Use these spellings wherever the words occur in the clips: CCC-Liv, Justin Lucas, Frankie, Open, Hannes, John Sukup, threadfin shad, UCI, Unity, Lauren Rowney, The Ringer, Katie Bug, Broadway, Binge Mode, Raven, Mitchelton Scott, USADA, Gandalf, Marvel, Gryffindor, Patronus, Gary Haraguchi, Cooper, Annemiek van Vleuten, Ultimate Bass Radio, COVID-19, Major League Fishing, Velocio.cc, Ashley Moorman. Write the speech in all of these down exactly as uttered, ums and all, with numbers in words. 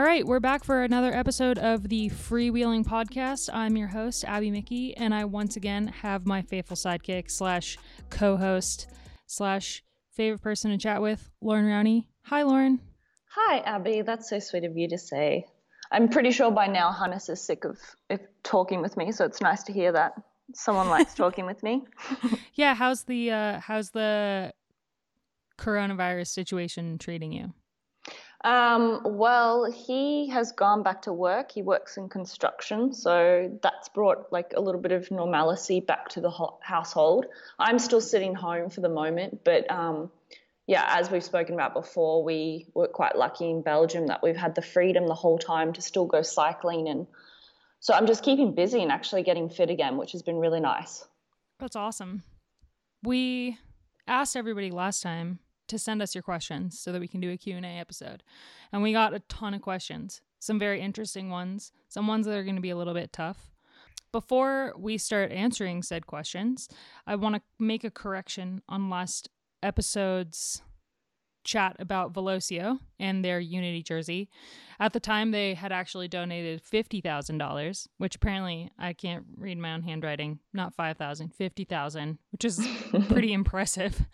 All right, we're back for another episode of the Freewheeling Podcast. I'm your host, Abby Mickey, and I once again have my faithful sidekick slash co-host slash favorite person to chat with, Lauren Rowney. Hi, Lauren. Hi, Abby. That's so sweet of you to say. I'm pretty sure by now Hannes is sick of, of talking with me, so it's nice to hear that someone likes talking with me. Yeah, how's the uh, how's the coronavirus situation treating you? Um, well, he has gone back to work. He works in construction, so that's brought like a little bit of normalcy back to the ho- household. I'm still sitting home for the moment, but um, yeah, as we've spoken about before, we were quite lucky in Belgium that we've had the freedom the whole time to still go cycling, and so I'm just keeping busy and actually getting fit again, which has been really nice. That's awesome. We asked everybody last time to send us your questions so that we can do a Q and A episode. And we got a ton of questions, some very interesting ones, some ones that are going to be a little bit tough. Before we start answering said questions, I want to make a correction on last episode's chat about Velocio and their Unity jersey. At the time, they had actually donated fifty thousand dollars, which apparently I can't read my own handwriting, not five thousand, fifty thousand, which is pretty impressive.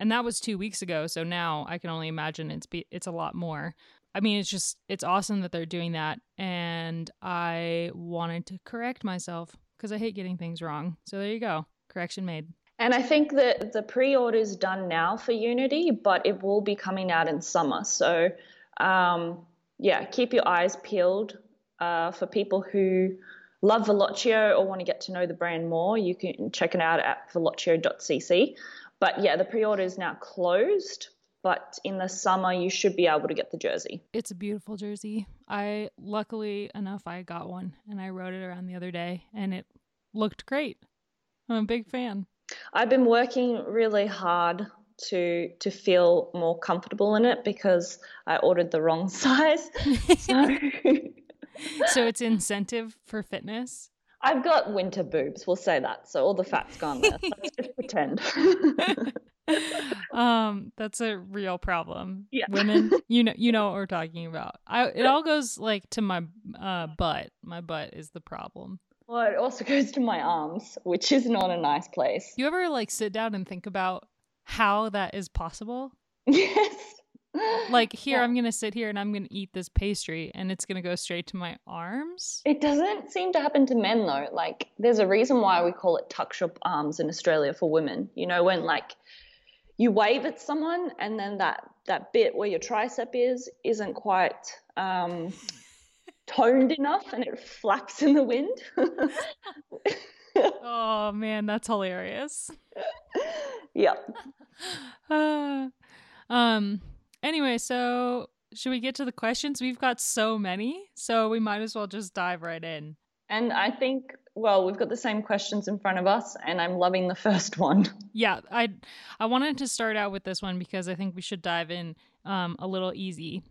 And that was two weeks ago, so now I can only imagine it's be- it's a lot more. I mean, it's just, it's awesome that they're doing that, and I wanted to correct myself because I hate getting things wrong. So there you go. Correction made. And I think that the pre-order is done now for Unity, but it will be coming out in summer. So, um, yeah, keep your eyes peeled uh, for people who love Velocio or want to get to know the brand more. You can check it out at velocio dot c c. But yeah, the pre-order is now closed, but in the summer you should be able to get the jersey. It's a beautiful jersey. I, luckily enough, I got one and I rode it around the other day and it looked great. I'm a big fan. I've been working really hard to to feel more comfortable in it because I ordered the wrong size. So, so it's incentive for fitness? I've got winter boobs, we'll say that. So all the fat's gone there. So let's just pretend. um, that's a real problem. Yeah. Women, you know, you know what we're talking about. I, it all goes like to my uh, butt. My butt is the problem. Well, it also goes to my arms, which is not a nice place. You ever like sit down and think about how that is possible? Yes. Like here, yeah. I'm going to sit here and I'm going to eat this pastry and it's going to go straight to my arms. It doesn't seem to happen to men though. Like there's a reason why we call it tuck shop arms in Australia for women. You know, when like you wave at someone and then that, that bit where your tricep is, isn't quite um, toned enough and it flaps in the wind. Oh man, that's hilarious. Yep. Uh, um. Anyway, so should we get to the questions? We've got so many, so we might as well just dive right in. And I think, well, we've got the same questions in front of us, and I'm loving the first one. Yeah, I I wanted to start out with this one because I think we should dive in um, a little easy.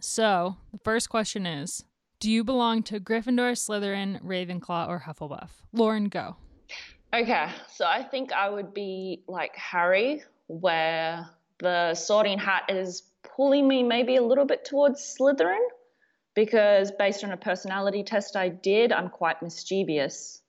So the first question is, do you belong to Gryffindor, Slytherin, Ravenclaw, or Hufflepuff? Lauren, go. Okay, so I think I would be like Harry, where the Sorting Hat is pulling me maybe a little bit towards Slytherin because based on a personality test I did, I'm quite mischievous.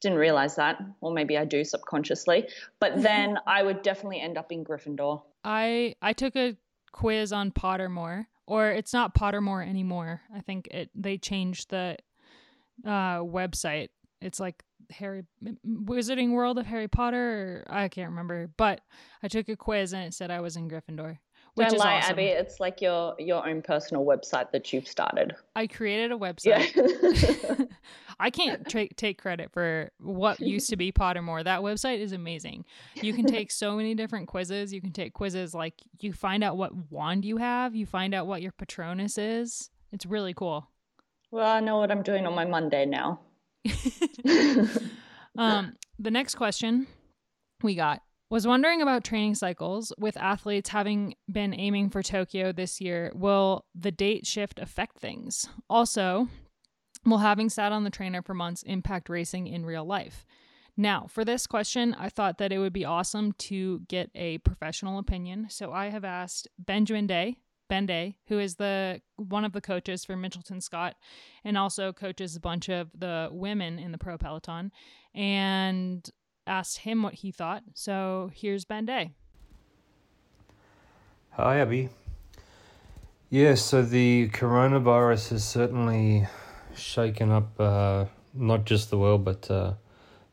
Didn't realize that, or maybe I do subconsciously. But then I would definitely end up in Gryffindor. I, I took a quiz on Pottermore, or it's not Pottermore anymore. I think it they changed the uh, website. It's like Harry Wizarding World of Harry Potter, or I can't remember, but I took a quiz and it said I was in Gryffindor, which Don't is lie, awesome. Abby, it's like your your own personal website that you've started. I created a website. Yeah. I can't tra- take credit for what used to be Pottermore. That website is amazing. You can take so many different quizzes. You can take quizzes like you find out what wand you have, you find out what your Patronus is. It's really cool. Well, I know what I'm doing on my Monday now. um, the next question we got was wondering about training cycles with athletes having been aiming for Tokyo this year. Will the date shift affect things? Also, will having sat on the trainer for months impact racing in real life? Now, for this question, I thought that it would be awesome to get a professional opinion. So I have asked Benjamin Day Ben Day, who is the one of the coaches for Mitchelton Scott and also coaches a bunch of the women in the pro peloton, and asked him what he thought. So here's Ben Day. Hi, Abby. Yeah, so the coronavirus has certainly shaken up uh, not just the world, but uh,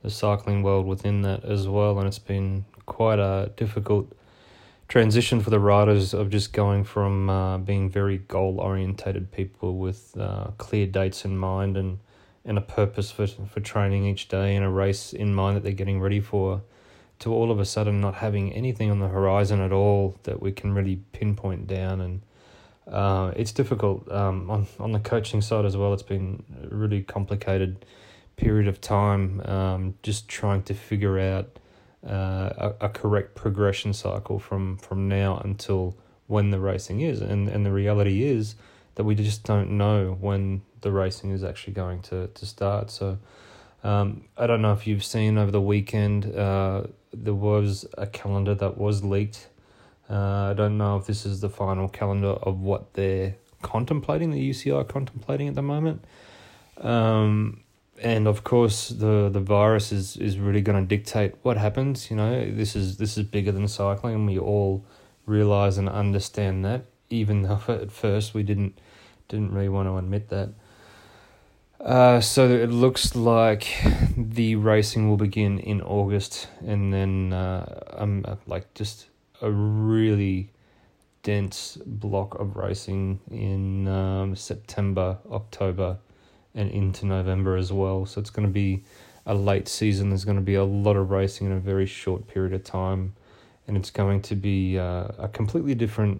the cycling world within that as well. And it's been quite a difficult transition for the riders of just going from uh, being very goal-orientated people with uh, clear dates in mind and, and a purpose for, for training each day and a race in mind that they're getting ready for, to all of a sudden not having anything on the horizon at all that we can really pinpoint down. And Uh, it's difficult um, on, on the coaching side as well. It's been a really complicated period of time, um, just trying to figure out uh, a, a correct progression cycle from, from now until when the racing is. And, and the reality is that we just don't know when the racing is actually going to, to start. So um, I don't know if you've seen over the weekend, uh, there was a calendar that was leaked. Uh, I don't know if this is the final calendar of what they're contemplating, the U C I are contemplating at the moment. Um, and of course, the, the virus is, is really going to dictate what happens. You know, this is this is bigger than cycling, and we all realise and understand that, even though at first we didn't didn't really want to admit that. Uh, so it looks like the racing will begin in August, and then uh, I'm like just. a really dense block of racing in um, September, October, and into November as well. So it's going to be a late season. There's going to be a lot of racing in a very short period of time. And it's going to be uh, a completely different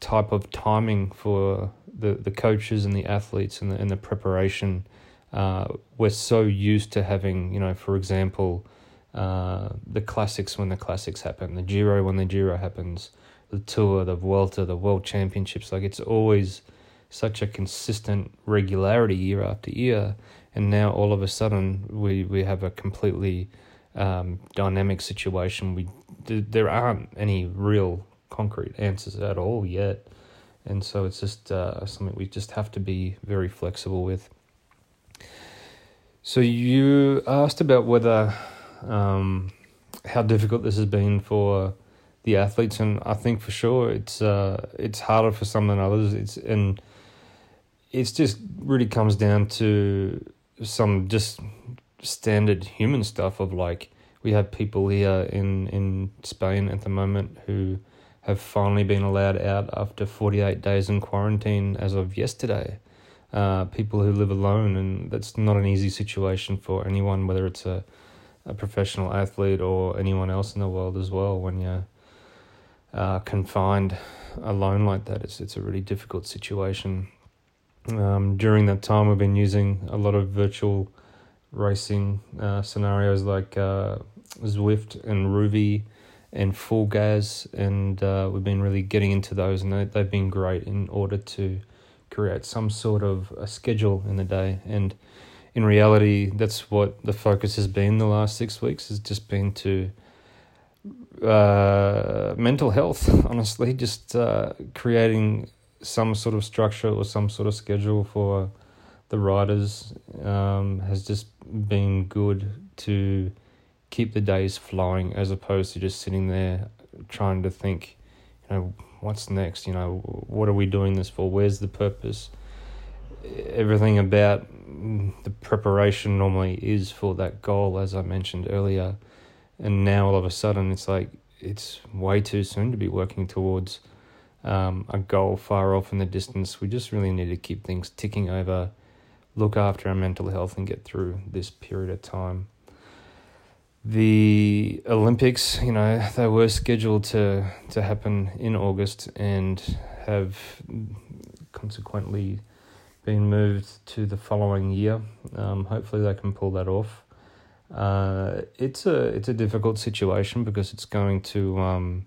type of timing for the, the coaches and the athletes and the, and the preparation. Uh, we're so used to having, you know, for example, Uh, the classics when the classics happen, the Giro when the Giro happens, the Tour, the Vuelta, the World Championships. Like, it's always such a consistent regularity year after year, and now all of a sudden we, we have a completely um, dynamic situation. We th- there aren't any real concrete answers at all yet, and so it's just uh, something we just have to be very flexible with. So you asked about whether Um, how difficult this has been for the athletes, and I think for sure it's uh it's harder for some than others. It's and it's just really comes down to some just standard human stuff of, like, we have people here in in Spain at the moment who have finally been allowed out after forty-eight days in quarantine as of yesterday. Uh, people who live alone, and that's not an easy situation for anyone, whether it's a a professional athlete or anyone else in the world as well. When you're uh, confined alone like that, it's it's a really difficult situation. Um, during that time, we've been using a lot of virtual racing uh, scenarios like uh, Zwift and Ruby and Full Gas, and uh, we've been really getting into those, and they, they've been great in order to create some sort of a schedule in the day. And in reality, that's what the focus has been the last six weeks, has just been to uh, mental health, honestly, just uh, creating some sort of structure or some sort of schedule for the riders um, has just been good to keep the days flowing, as opposed to just sitting there trying to think, you know, what's next, you know, what are we doing this for, where's the purpose? Everything about the preparation normally is for that goal, as I mentioned earlier, and now all of a sudden it's like it's way too soon to be working towards um, a goal far off in the distance. We just really need to keep things ticking over, look after our mental health, and get through this period of time. The Olympics, you know, they were scheduled to, to happen in August and have consequently been moved to the following year. Um, hopefully they can pull that off. Uh, it's a it's a difficult situation because it's going to um,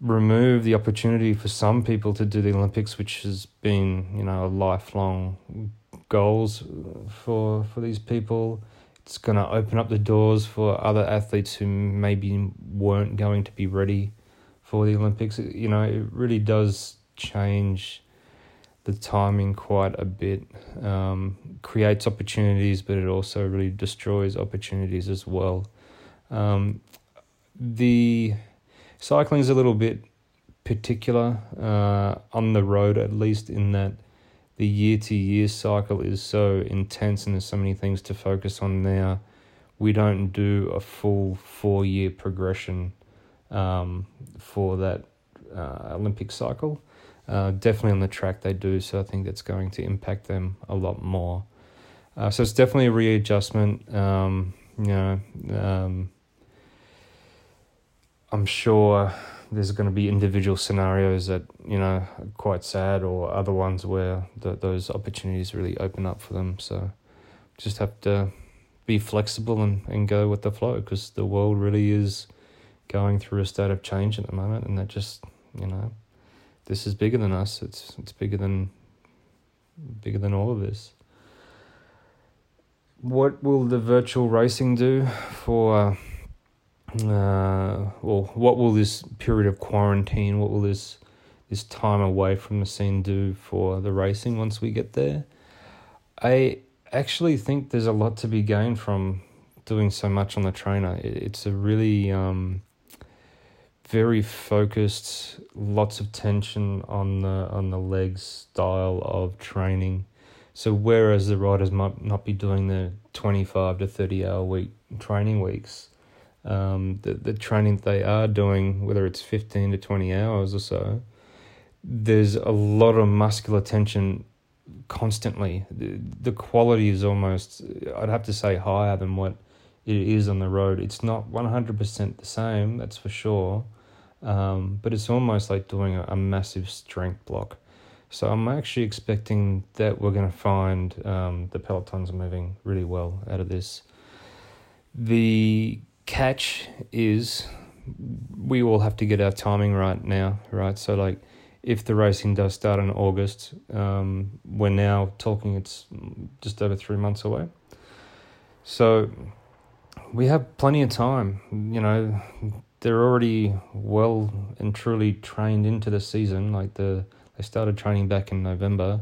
remove the opportunity for some people to do the Olympics, which has been, you know, lifelong goals for for these people. It's going to open up the doors for other athletes who maybe weren't going to be ready for the Olympics. You know, it really does change the timing quite a bit. Um, creates opportunities, but it also really destroys opportunities as well. Um, the cycling's a little bit particular uh, on the road, at least, in that the year-to-year cycle is so intense and there's so many things to focus on now. We don't do a full four-year progression um, for that uh, Olympic cycle. Uh, definitely on the track they do, so I think that's going to impact them a lot more. Uh, so it's definitely a readjustment. Um, you know, um, I'm sure there's going to be individual scenarios that, you know, are quite sad, or other ones where the, those opportunities really open up for them. So just have to be flexible and, and go with the flow, because the world really is going through a state of change at the moment, and that just, you know, this is bigger than us. It's it's bigger than bigger than all of this. What will the virtual racing do for? Uh, well, what will this period of quarantine? What will this this time away from the scene do for the racing once we get there? I actually think there's a lot to be gained from doing so much on the trainer. It's a really um. very focused, lots of tension on the on the legs style of training. So whereas the riders might not be doing the twenty-five to thirty hour week training weeks, um, the, the training that they are doing, whether it's fifteen to twenty hours or so, there's a lot of muscular tension constantly. The, the quality is almost, I'd have to say, higher than what it is on the road. It's not one hundred percent the same, that's for sure. Um, but it's almost like doing a, a massive strength block. So I'm actually expecting that we're going to find um, the pelotons are moving really well out of this. The catch is we all have to get our timing right now, right? So, like, if the racing does start in August, um, we're now talking it's just over three months away. So we have plenty of time. You know, they're already well and truly trained into the season. Like, the they started training back in November.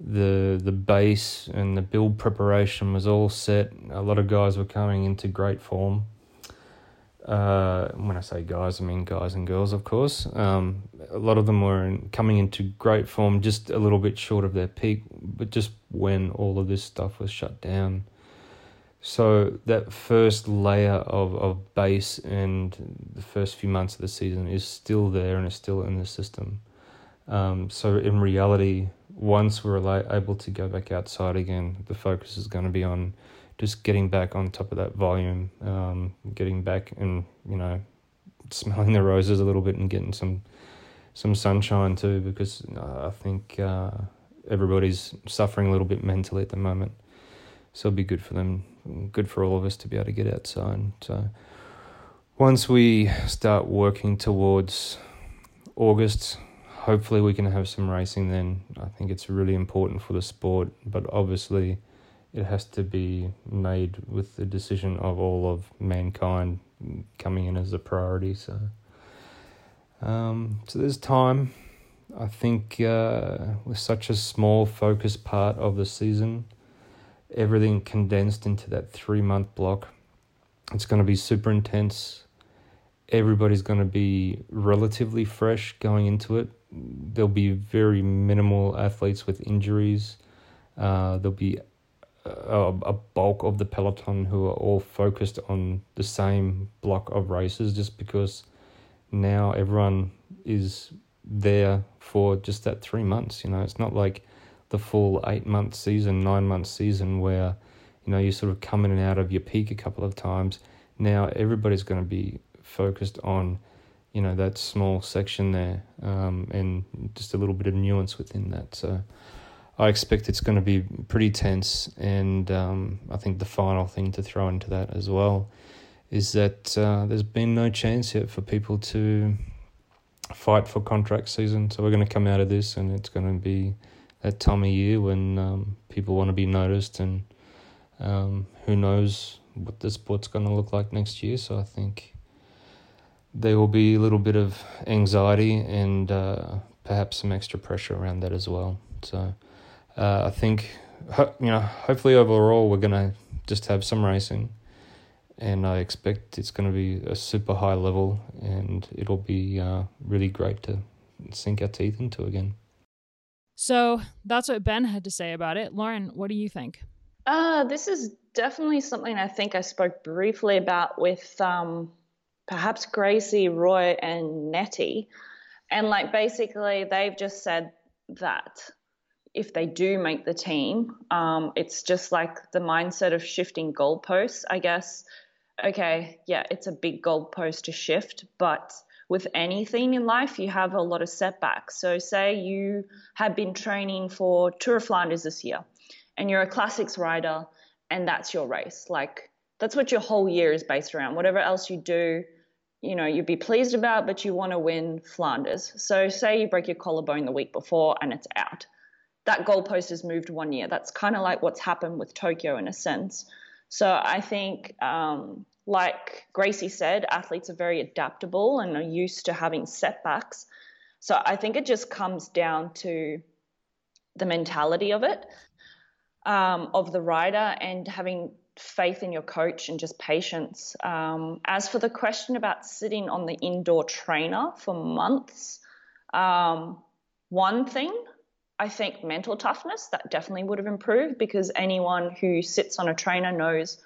The the base and the build preparation was all set. A lot of guys were coming into great form. Uh, when I say guys, I mean guys and girls, of course. Um, a lot of them were in, coming into great form, just a little bit short of their peak, but just when all of this stuff was shut down. So that first layer of, of base and the first few months of the season is still there and is still in the system. Um, so in reality, once we're able to go back outside again, the focus is going to be on just getting back on top of that volume, um, getting back and, you know, smelling the roses a little bit and getting some some sunshine too, because I think uh, everybody's suffering a little bit mentally at the moment. So it'll be good for them. Good for all of us to be able to get outside. So once we start working towards August, hopefully we can have some racing then. I think it's really important for the sport, but obviously it has to be made with the decision of all of mankind coming in as a priority. So um, so there's time. I think uh, with such a small focused part of the season, everything condensed into that three-month block. It's going to be super intense. Everybody's going to be relatively fresh going into it. There'll be very minimal athletes with injuries. Uh, there'll be a, a bulk of the peloton who are all focused on the same block of races, just because now everyone is there for just that three months. You know, it's not like the full eight-month season, nine-month season where, you know, you sort of come in and out of your peak a couple of times. Now everybody's going to be focused on, you know, that small section there, um, and just a little bit of nuance within that. So I expect it's going to be pretty tense. And um, I think the final thing to throw into that as well is that uh, there's been no chance yet for people to fight for contract season. So we're going to come out of this and it's going to be that time of year when um, people want to be noticed, and um, who knows what the sport's going to look like next year. So I think there will be a little bit of anxiety and uh, perhaps some extra pressure around that as well. So uh, I think, ho- you know, hopefully overall we're going to just have some racing, and I expect it's going to be a super high level, and it'll be uh, really great to sink our teeth into again. So that's what Ben had to say about it. Lauren, what do you think? Uh, this is definitely something I think I spoke briefly about with um, perhaps Gracie, Roy and Nettie. And like basically they've just said that if they do make the team, um, it's just like the mindset of shifting goalposts, I guess. Okay, yeah, it's a big goalpost to shift, but with anything in life, you have a lot of setbacks. So say you have been training for Tour of Flanders this year and you're a classics rider and that's your race. Like that's what your whole year is based around. Whatever else you do, you know, you'd be pleased about, but you want to win Flanders. So say you break your collarbone the week before and it's out. That goalpost has moved one year. That's kind of like what's happened with Tokyo in a sense. So I think, um, like Gracie said, athletes are very adaptable and are used to having setbacks. So I think it just comes down to the mentality of it, um, of the rider, and having faith in your coach and just patience. Um, as for the question about sitting on the indoor trainer for months, um, one thing, I think mental toughness, that definitely would have improved, because anyone who sits on a trainer knows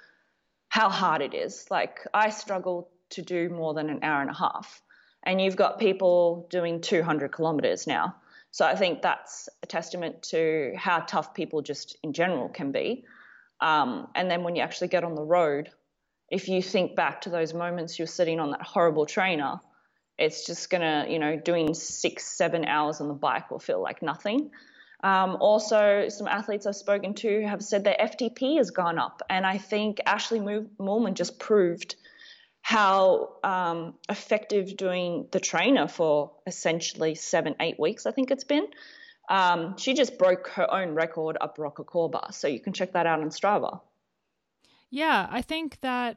how hard it is. Like I struggle to do more than an hour and a half, and you've got people doing two hundred kilometers now. So I think that's a testament to how tough people just in general can be. Um, and then when you actually get on the road, if you think back to those moments you're sitting on that horrible trainer, it's just going to, you know, doing six, seven hours on the bike will feel like nothing. Um, also, some athletes I've spoken to have said their F T P has gone up, and I think Ashley Moorman just proved how um, effective doing the trainer for essentially seven, eight weeks I think it's been. Um, she just broke her own record up Roca Corba, so you can check that out on Strava. Yeah, I think that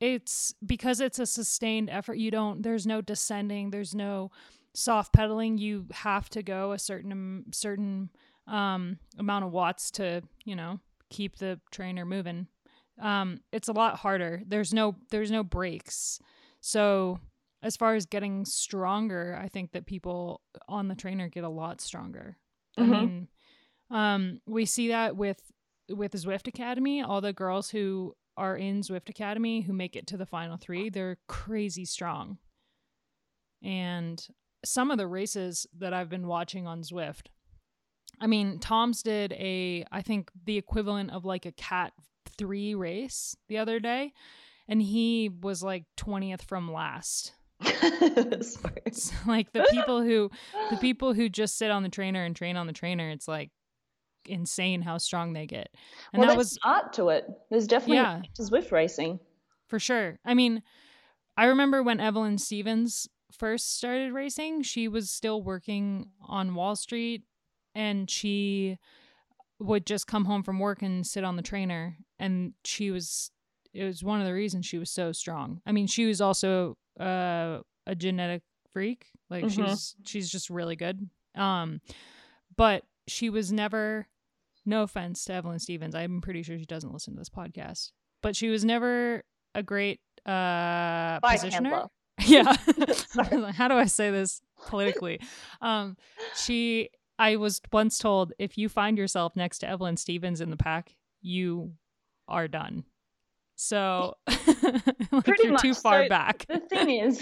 it's because it's a sustained effort. You don't, there's no descending, there's no soft pedaling. You have to go a certain certain um amount of watts to, you know, keep the trainer moving. Um it's a lot harder. There's no there's no breaks. So as far as getting stronger, I think that people on the trainer get a lot stronger. Mm-hmm. I mean, um we see that with with the Zwift Academy. All the girls who are in Zwift Academy who make it to the final three, they're crazy strong. And some of the races that I've been watching on Zwift, I mean, Tom's did a, I think the equivalent of like a Cat three race the other day, and he was like twentieth from last. It's like the people who, the people who just sit on the trainer and train on the trainer, it's like insane how strong they get. And well, that was art to it. There's definitely, yeah, Zwift racing for sure. I mean, I remember when Evelyn Stevens first started racing, she was still working on Wall Street, and she would just come home from work and sit on the trainer, and she was, it was one of the reasons she was so strong. I mean, she was also uh, a genetic freak. Like, mm-hmm, she's she's just really good. Um, but she was never, no offense to Evelyn Stevens, I'm pretty sure she doesn't listen to this podcast, but she was never a great uh, positioner. Yeah. How do I say this politically? Um, she, I was once told, if you find yourself next to Evelyn Stevens in the pack, you are done. So like pretty you're much too far so back. The thing is,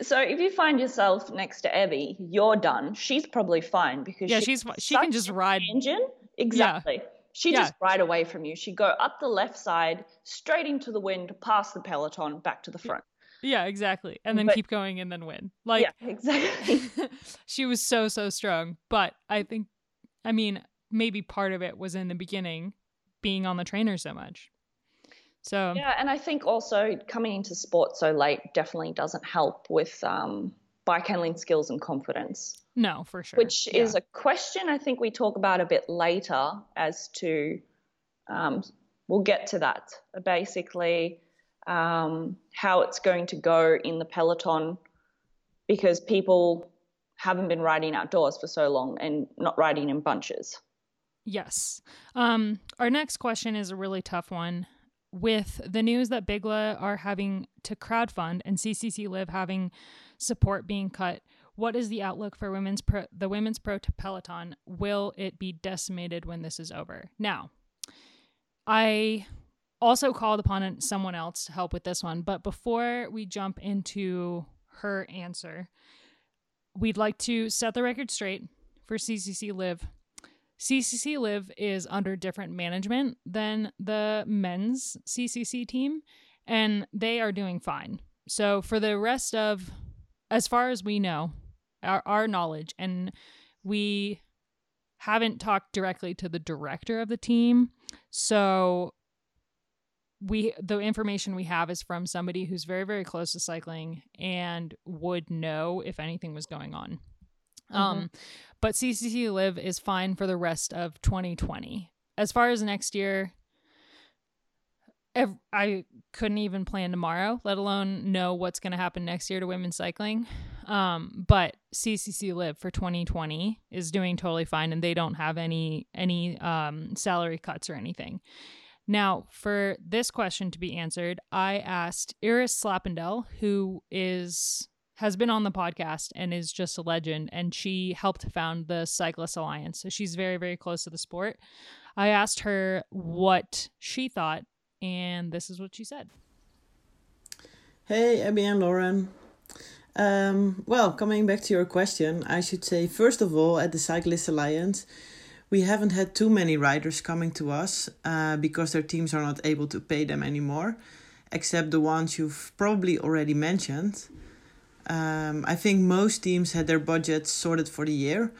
so if you find yourself next to Abby, you're done. She's probably fine because yeah, she, she's she can just ride engine. Exactly. Yeah. She yeah. just ride away from you. She'd go up the left side, straight into the wind, past the peloton, back to the front. Yeah, exactly. And then but, keep going and then win. Like, yeah, exactly. She was so, so strong. But I think, I mean, maybe part of it was in the beginning being on the trainer so much. So yeah, and I think also coming into sport so late definitely doesn't help with um, bike handling skills and confidence. No, for sure. Which yeah. is a question I think we talk about a bit later as to, um, we'll get to that. Basically, um, how it's going to go in the peloton, because people haven't been riding outdoors for so long and not riding in bunches. Yes. Um, our next question is a really tough one. With the news that Bigla are having to crowdfund and C C C-Liv having support being cut, what is the outlook for women's pro- the women's pro to peloton? Will it be decimated when this is over? Now, I also called upon someone else to help with this one, but before we jump into her answer, we'd like to set the record straight for C C C-Liv. C C C-Liv is under different management than the men's C C C team, and they are doing fine. So for the rest of, as far as we know, our, our knowledge, and we haven't talked directly to the director of the team, so we the information we have is from somebody who's very, very close to cycling and would know if anything was going on. Mm-hmm. Um, but C C C-Liv is fine for the rest of twenty twenty. As far as next year, ev- I couldn't even plan tomorrow, let alone know what's going to happen next year to women's cycling. Um, but C C C-Liv for twenty twenty is doing totally fine, and they don't have any, any, um, salary cuts or anything. Now, for this question to be answered, I asked Iris Slappendel, who is... has been on the podcast and is just a legend, and she helped found the Cyclist Alliance. So she's very, very close to the sport. I asked her what she thought, and this is what she said. Hey, Abby and Lauren. Um, well, coming back to your question, I should say, first of all, at the Cyclist Alliance, we haven't had too many riders coming to us uh, because their teams are not able to pay them anymore, except the ones you've probably already mentioned. Um, I think most teams had their budgets sorted for the year.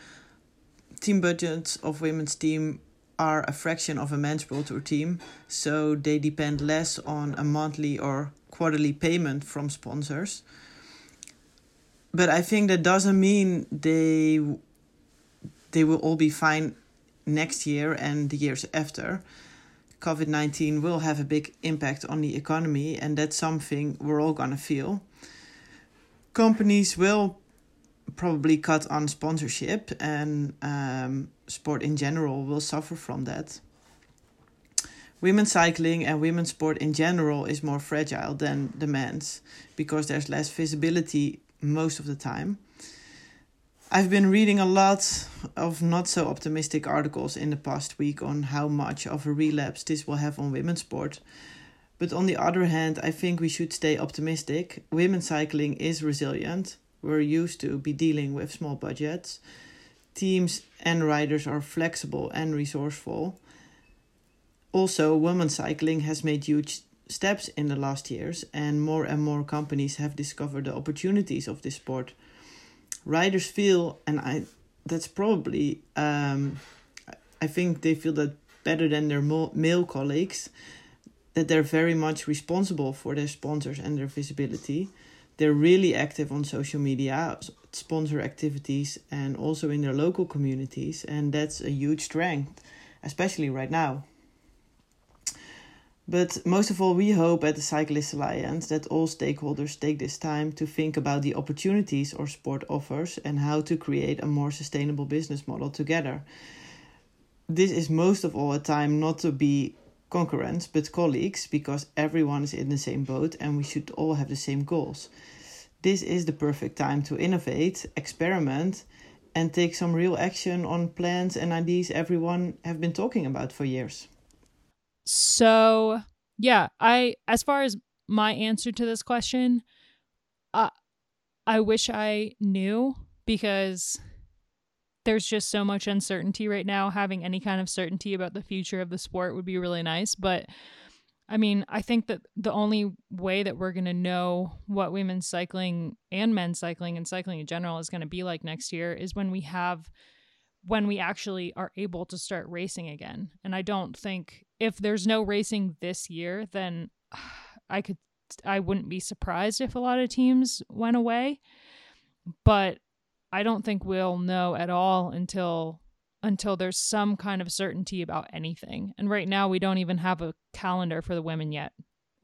Team budgets of women's team are a fraction of a men's World Tour team, so they depend less on a monthly or quarterly payment from sponsors. But I think that doesn't mean they they will all be fine next year and the years after. covid nineteen will have a big impact on the economy, and that's something we're all gonna feel. Companies will probably cut on sponsorship, and um, sport in general will suffer from that. Women's cycling and women's sport in general is more fragile than the men's because there's less visibility most of the time. I've been reading a lot of not so optimistic articles in the past week on how much of a relapse this will have on women's sport. But on the other hand, I think we should stay optimistic. Women's cycling is resilient. We're used to be dealing with small budgets. Teams and riders are flexible and resourceful. Also, women's cycling has made huge steps in the last years, and more and more companies have discovered the opportunities of this sport. Riders feel, and I, that's probably, um, I think they feel that better than their male colleagues, that they're very much responsible for their sponsors and their visibility. They're really active on social media, sponsor activities, and also in their local communities. And that's a huge strength, especially right now. But most of all, we hope at the Cyclist Alliance that all stakeholders take this time to think about the opportunities our sport offers and how to create a more sustainable business model together. This is most of all a time not to be concurrents, but colleagues, because everyone is in the same boat and we should all have the same goals. This is the perfect time to innovate, experiment, and take some real action on plans and ideas everyone have been talking about for years. So, yeah, I, as far as my answer to this question, uh, I wish I knew, because there's just so much uncertainty right now. Having any kind of certainty about the future of the sport would be really nice. But I mean, I think that the only way that we're going to know what women's cycling and men's cycling and cycling in general is going to be like next year is when we have, when we actually are able to start racing again. And I don't think, if there's no racing this year, then I could, I wouldn't be surprised if a lot of teams went away. But I don't think we'll know at all until until there's some kind of certainty about anything. And right now we don't even have a calendar for the women yet,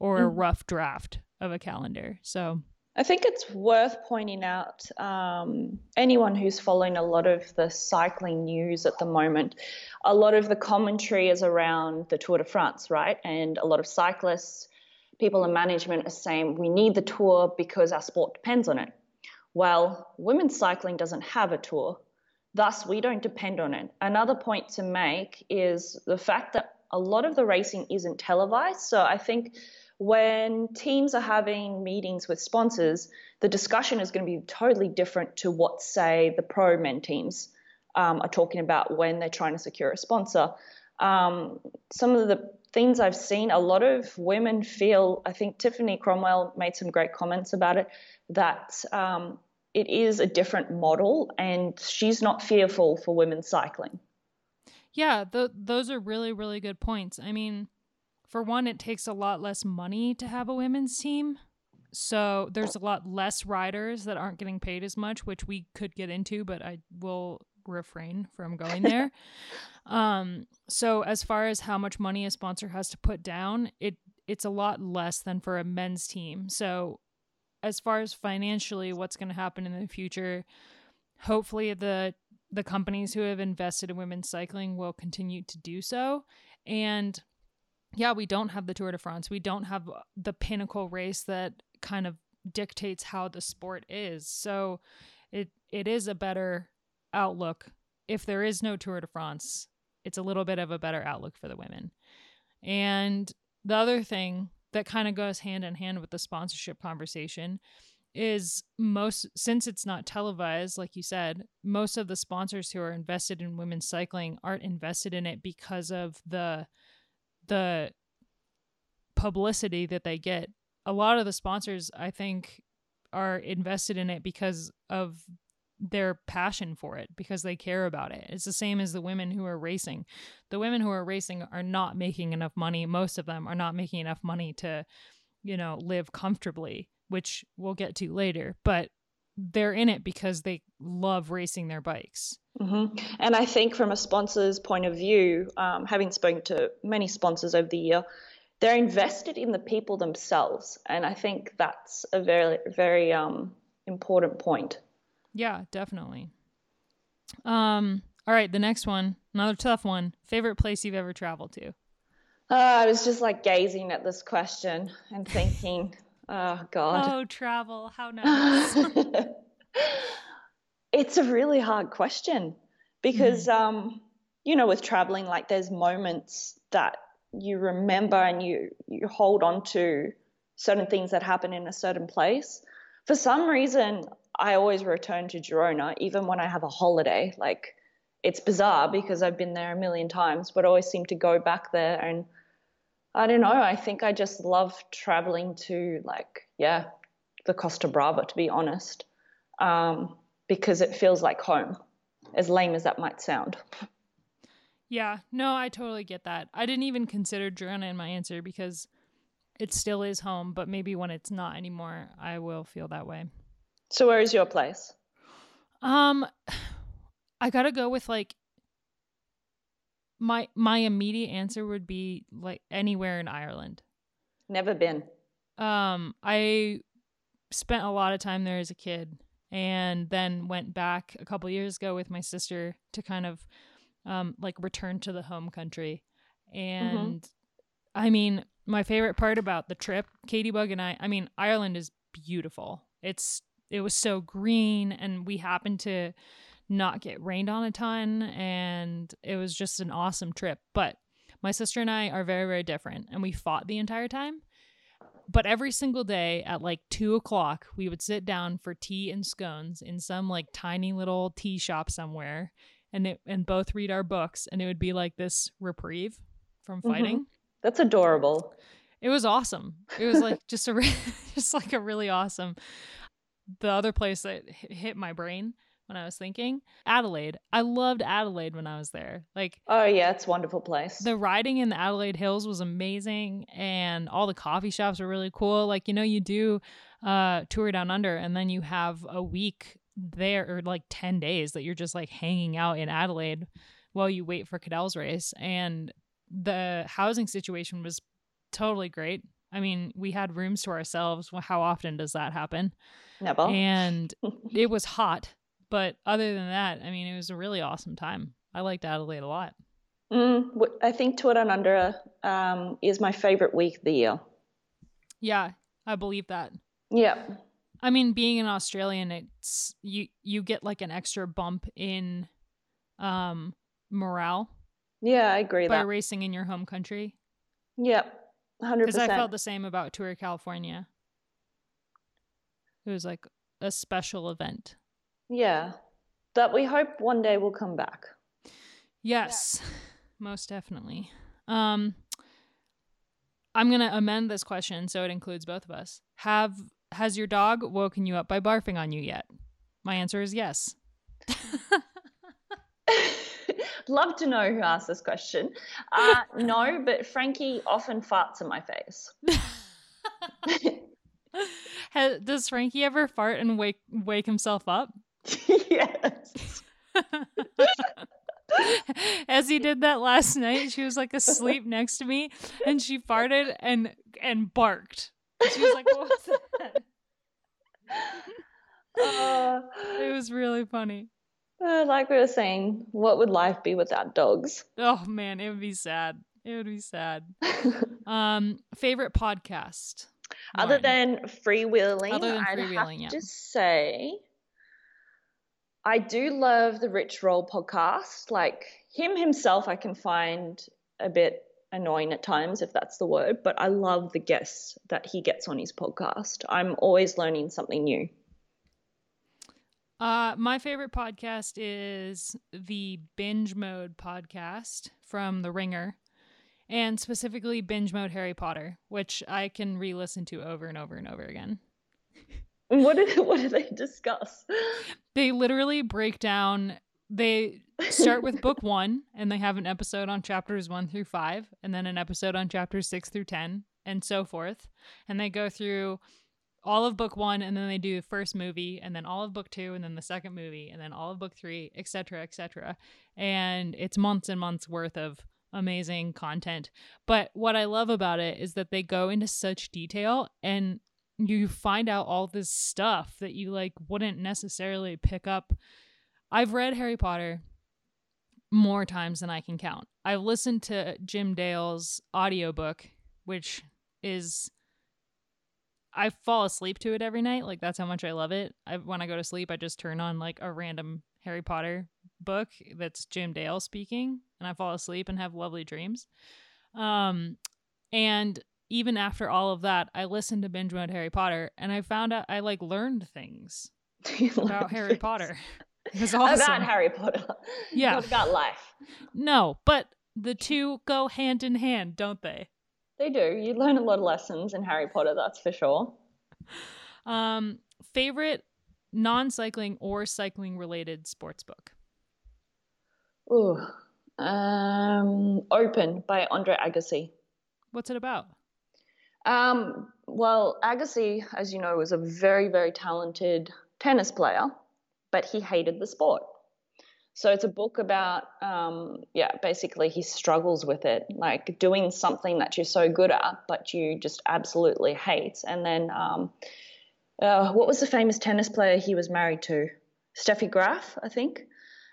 or mm. a rough draft of a calendar. So I think it's worth pointing out, um, anyone who's following a lot of the cycling news at the moment, a lot of the commentary is around the Tour de France, right? And a lot of cyclists, people in management are saying, we need the Tour because our sport depends on it. Well, women's cycling doesn't have a Tour, thus we don't depend on it. Another point to make is the fact that a lot of the racing isn't televised. So I think when teams are having meetings with sponsors, the discussion is going to be totally different to what, say, the pro men teams um, are talking about when they're trying to secure a sponsor. Um, some of the things I've seen, a lot of women feel, I think Tiffany Cromwell made some great comments about it, that um, it is a different model and she's not fearful for women's cycling. Yeah, th- those are really, really good points. I mean, for one, it takes a lot less money to have a women's team. So there's a lot less riders that aren't getting paid as much, which we could get into, but I will refrain from going there. um, so as far as how much money a sponsor has to put down, it it's a lot less than for a men's team. So as far as financially, what's going to happen in the future, hopefully the the companies who have invested in women's cycling will continue to do so. And yeah, we don't have the Tour de France. We don't have the pinnacle race that kind of dictates how the sport is. So it it is a better outlook. If there is no Tour de France, it's a little bit of a better outlook for the women. And the other thing that kind of goes hand in hand with the sponsorship conversation is most, since it's not televised, like you said, most of the sponsors who are invested in women's cycling aren't invested in it because of the the publicity that they get. A lot of the sponsors, I think, are invested in it because of their passion for it, because they care about it. It's the same as the women who are racing. The women who are racing are not making enough money. Most of them are not making enough money to, you know, live comfortably, which we'll get to later. But they're in it because they love racing their bikes. Mm-hmm. And I think from a sponsor's point of view, um, having spoken to many sponsors over the year, they're invested in the people themselves. And I think that's a very, very um, important point. Yeah, definitely. Um, all right, the next one, another tough one. Favorite place you've ever traveled to? Uh, I was just like gazing at this question and thinking, oh, God. Oh, travel. How nice. It's a really hard question because, mm. um, you know, with traveling, like there's moments that you remember and you, you hold on to certain things that happen in a certain place. For some reason, I always return to Girona, even when I have a holiday. Like, it's bizarre because I've been there a million times, but I always seem to go back there. And I don't know, I think I just love traveling to, like, yeah, the Costa Brava, to be honest. Um, because it feels like home, as lame as that might sound. Yeah, no, I totally get that. I didn't even consider Girona in my answer because it still is home, but maybe when it's not anymore, I will feel that way. So where is your place? Um, I gotta go with like, my, my immediate answer would be like anywhere in Ireland. Never been. Um, I spent a lot of time there as a kid. And then went back a couple years ago with my sister to kind of um, like return to the home country. And mm-hmm. I mean, my favorite part about the trip, Katie Bug and I, I mean, Ireland is beautiful. It's, it was so green and we happened to not get rained on a ton. And it was just an awesome trip. But my sister and I are very, very different. And we fought the entire time. But every single day at like two o'clock, we would sit down for tea and scones in some like tiny little tea shop somewhere and it, and both read our books. And it would be like this reprieve from fighting. Mm-hmm. That's adorable. It was awesome. It was like just a re- just like a really awesome. The other place that hit my brain when I was thinking, Adelaide. I loved Adelaide when I was there. Like, oh yeah, it's a wonderful place. The riding in the Adelaide Hills was amazing and all the coffee shops were really cool. Like, you know, you do uh Tour Down Under and then you have a week there or like ten days that you're just like hanging out in Adelaide while you wait for Cadell's race. And the housing situation was totally great. I mean, we had rooms to ourselves. How often does that happen? Never. And it was hot. But other than that, I mean, it was a really awesome time. I liked Adelaide a lot. Mm, I think Tour Down Under um, is my favorite week of the year. Yeah, I believe that. Yeah. I mean, being an Australian, it's you, you get like an extra bump in um, morale. Yeah, I agree. By that. Racing in your home country. Yeah, one hundred percent. Because I felt the same about Tour California. It was like a special event. Yeah, that we hope one day will come back. Yes, yeah. Most definitely. Um, I'm going to amend this question so it includes both of us. Have has your dog woken you up by barfing on you yet? My answer is yes. Love to know who asked this question. Uh, no, but Frankie often farts in my face. Has, does Frankie ever fart and wake wake himself up? Yes. As he did that last night, she was like asleep next to me and she farted and and barked. She was like, what's that? Uh, it was really funny. Uh, like we were saying, what would life be without dogs? Oh man, it would be sad. It would be sad. Um, favorite podcast? Other than freewheeling, Other than freewheeling, I'd have yeah. to say I do love the Rich Roll podcast. Like him himself, I can find a bit annoying at times, if that's the word, but I love the guests that he gets on his podcast. I'm always learning something new. Uh, my favorite podcast is the Binge Mode podcast from The Ringer. And specifically Binge Mode Harry Potter, which I can re-listen to over and over and over again. What do, what do they discuss? They literally break down, they start with book one, and they have an episode on chapters one through five, and then an episode on chapters six through ten, and so forth. And they go through all of book one, and then they do the first movie, and then all of book two, and then the second movie, and then all of book three, et cetera, et cetera. And it's months and months worth of amazing content. But what I love about it is that they go into such detail and you find out all this stuff that you like wouldn't necessarily pick up. I've read Harry Potter more times than I can count. I've listened to Jim Dale's audiobook, which is I fall asleep to it every night. Like that's how much I love it. I, when I go to sleep, I just turn on like a random Harry Potter book that's Jim Dale speaking, and I fall asleep and have lovely dreams. Um, and even after all of that, I listened to Binge Mode Harry Potter, and I found out I like learned things about Harry Potter. It was awesome. About Harry Potter. Yeah. Not about life. No, but the two go hand in hand, don't they? They do. You learn a lot of lessons in Harry Potter, that's for sure. Um, favorite non-cycling or cycling-related sports book? Ooh, um, Open by Andre Agassi. What's it about? Um, well, Agassi, as you know, was a very, very talented tennis player, but he hated the sport. So it's a book about, um, yeah, basically he struggles with it, like doing something that you're so good at, but you just absolutely hate. And then um, uh, what was the famous tennis player he was married to? Steffi Graf, I think.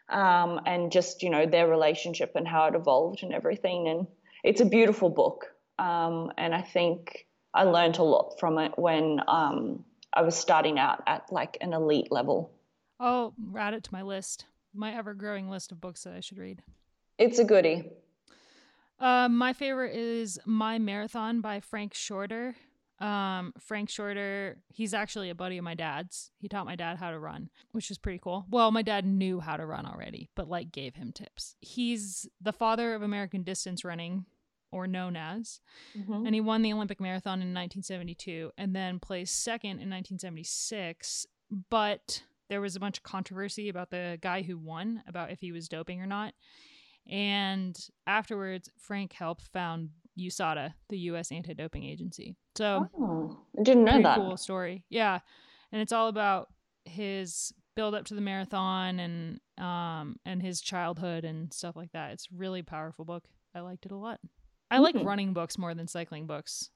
Um, and just, you know, their relationship and how it evolved and everything. And it's a beautiful book. Um, and I think I learned a lot from it when um, I was starting out at like an elite level. I'll add it to my list, my ever-growing list of books that I should read. It's a goodie. Uh, my favorite is My Marathon by Frank Shorter. Um, Frank Shorter, he's actually a buddy of my dad's. He taught my dad how to run, which is pretty cool. Well, my dad knew how to run already, but like gave him tips. He's the father of American distance running, or known as, mm-hmm. and he won the Olympic marathon in nineteen seventy-two and then placed second in nineteen seventy-six. But there was a bunch of controversy about the guy who won, about if he was doping or not. And afterwards, Frank helped found U S A D A, the U S Anti-Doping Agency. So oh, I didn't know that. Cool story. Yeah. And it's all about his build up to the marathon and um and his childhood and stuff like that. It's a really powerful book. I liked it a lot. I mm-hmm. like running books more than cycling books.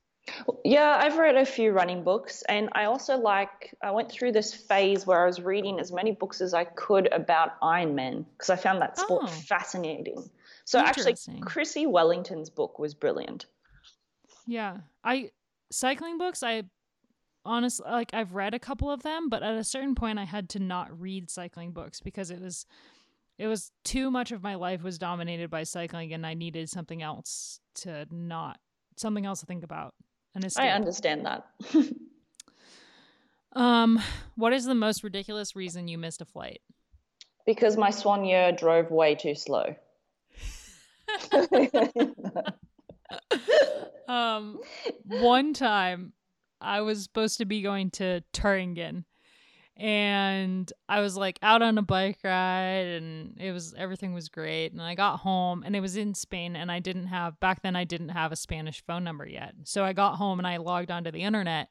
Yeah, I've read a few running books, and I also like I went through this phase where I was reading as many books as I could about Ironman because I found that sport oh. fascinating. So actually, Chrissy Wellington's book was brilliant. Yeah, I cycling books. I honestly like I've read a couple of them, but at a certain point, I had to not read cycling books because it was it was too much of my life was dominated by cycling, and I needed something else to not something else to think about. I understand that. um, what is the most ridiculous reason you missed a flight? Because my soigneur drove way too slow. um, one time I was supposed to be going to Turingen, and I was like out on a bike ride, and it was everything was great, and I got home, and it was in Spain, and I didn't have back then I didn't have a Spanish phone number yet, so I got home and I logged onto the internet,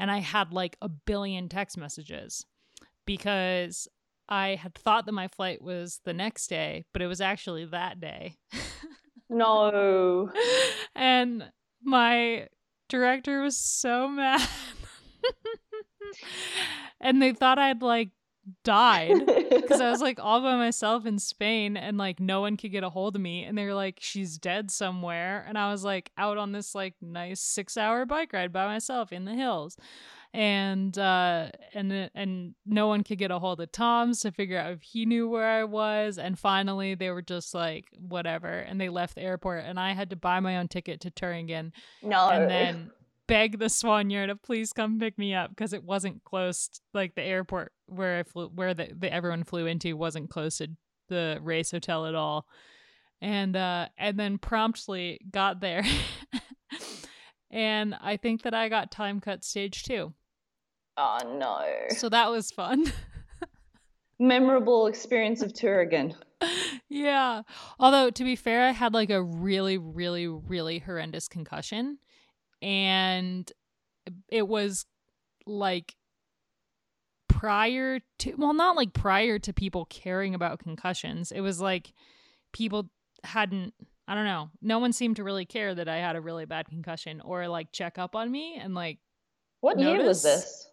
and I had like a billion text messages because I had thought that my flight was the next day, but it was actually that day. No. And my director was so mad. And they thought I'd like died because I was like all by myself in Spain, and like no one could get a hold of me, and they were like, she's dead somewhere, and I was like out on this like nice six hour bike ride by myself in the hills, and uh and and no one could get a hold of Tom's to figure out if he knew where I was, and finally they were just like whatever, and they left the airport, and I had to buy my own ticket to Turingen. No. And then beg the soigneur to please come pick me up because it wasn't close. Like the airport where I flew, where the, the everyone flew into, wasn't close to the race hotel at all, and uh, and then promptly got there, and I think that I got time cut stage two. Oh no! So that was fun. Memorable experience of Turingen. Yeah. Although to be fair, I had like a really, really, really horrendous concussion. And it was like prior to, well, not like prior to people caring about concussions. It was like people hadn't, I don't know, no one seemed to really care that I had a really bad concussion or like check up on me and like. What notice. Year was this?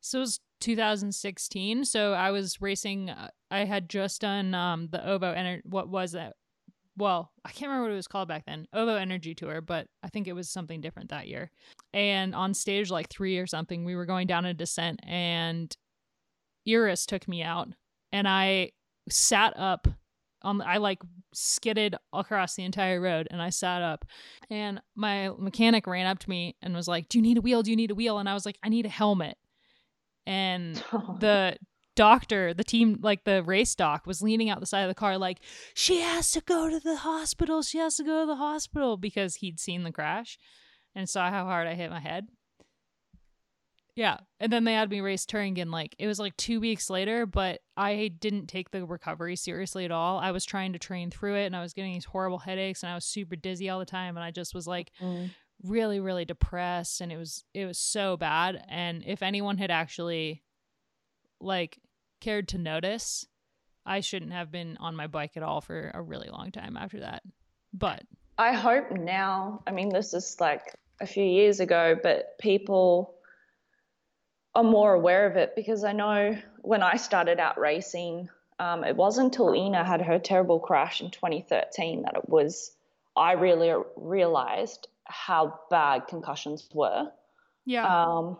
So it was two thousand sixteen. So I was racing. I had just done um, the Ovo and what was that? Well, I can't remember what it was called back then, Ovo Energy Tour, but I think it was something different that year. And on stage like three or something, we were going down a descent and Iris took me out, and I sat up on the, I like skidded across the entire road, and I sat up, and my mechanic ran up to me and was like, do you need a wheel? Do you need a wheel? And I was like, I need a helmet. And the doctor, the team, like the race doc, was leaning out the side of the car like, she has to go to the hospital, she has to go to the hospital, because he'd seen the crash and saw how hard I hit my head. Yeah. And then they had me race Turingen, like it was like two weeks later, but I didn't take the recovery seriously at all. I was trying to train through it, and I was getting these horrible headaches, and I was super dizzy all the time, and I just was like mm. really really depressed, and it was it was so bad. And if anyone had actually like cared to notice, I shouldn't have been on my bike at all for a really long time after that. But I hope now, I mean, this is like a few years ago, but people are more aware of it, because I know when I started out racing, um, it wasn't until Ina had her terrible crash in twenty thirteen that it was, I really realized how bad concussions were. Yeah. Um,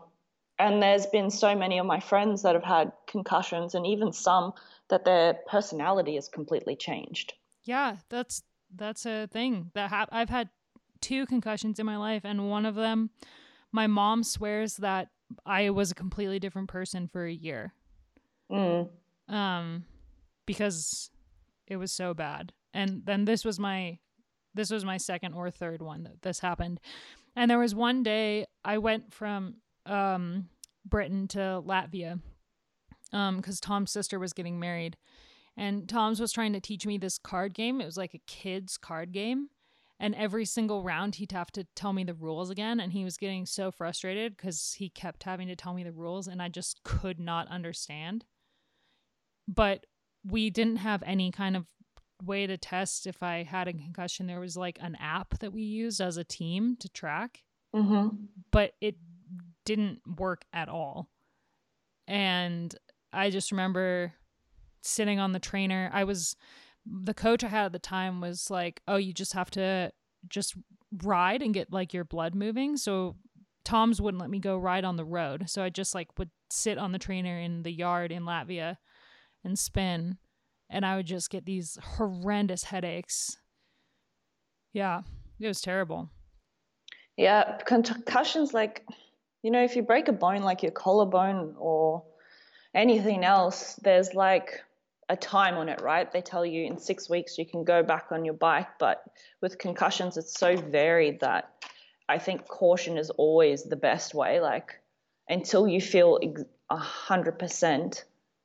And there's been so many of my friends that have had concussions, and even some that their personality has completely changed. Yeah, that's that's a thing that ha- I've had two concussions in my life, and one of them, my mom swears that I was a completely different person for a year, mm. um, because it was so bad. And then this was my this was my second or third one that this happened, and there was one day I went from. um Britain to Latvia um because Tom's sister was getting married, and Tom's was trying to teach me this card game. It was like a kid's card game, and every single round he'd have to tell me the rules again, and he was getting so frustrated because he kept having to tell me the rules, and I just could not understand. But we didn't have any kind of way to test if I had a concussion. There was like an app that we used as a team to track Mm-hmm. But it didn't work at all. And I just remember sitting on the trainer. I was, the coach I had at the time was like, oh, you just have to just ride and get like your blood moving. So Tom's wouldn't let me go ride on the road. So I just like would sit on the trainer in the yard in Latvia and spin. And I would just get these horrendous headaches. Yeah, it was terrible. Yeah, concussions, like, you know, if you break a bone, like your collarbone or anything else, there's like a time on it, right? They tell you in six weeks you can go back on your bike. But with concussions, it's so varied that I think caution is always the best way. Like, until you feel one hundred percent,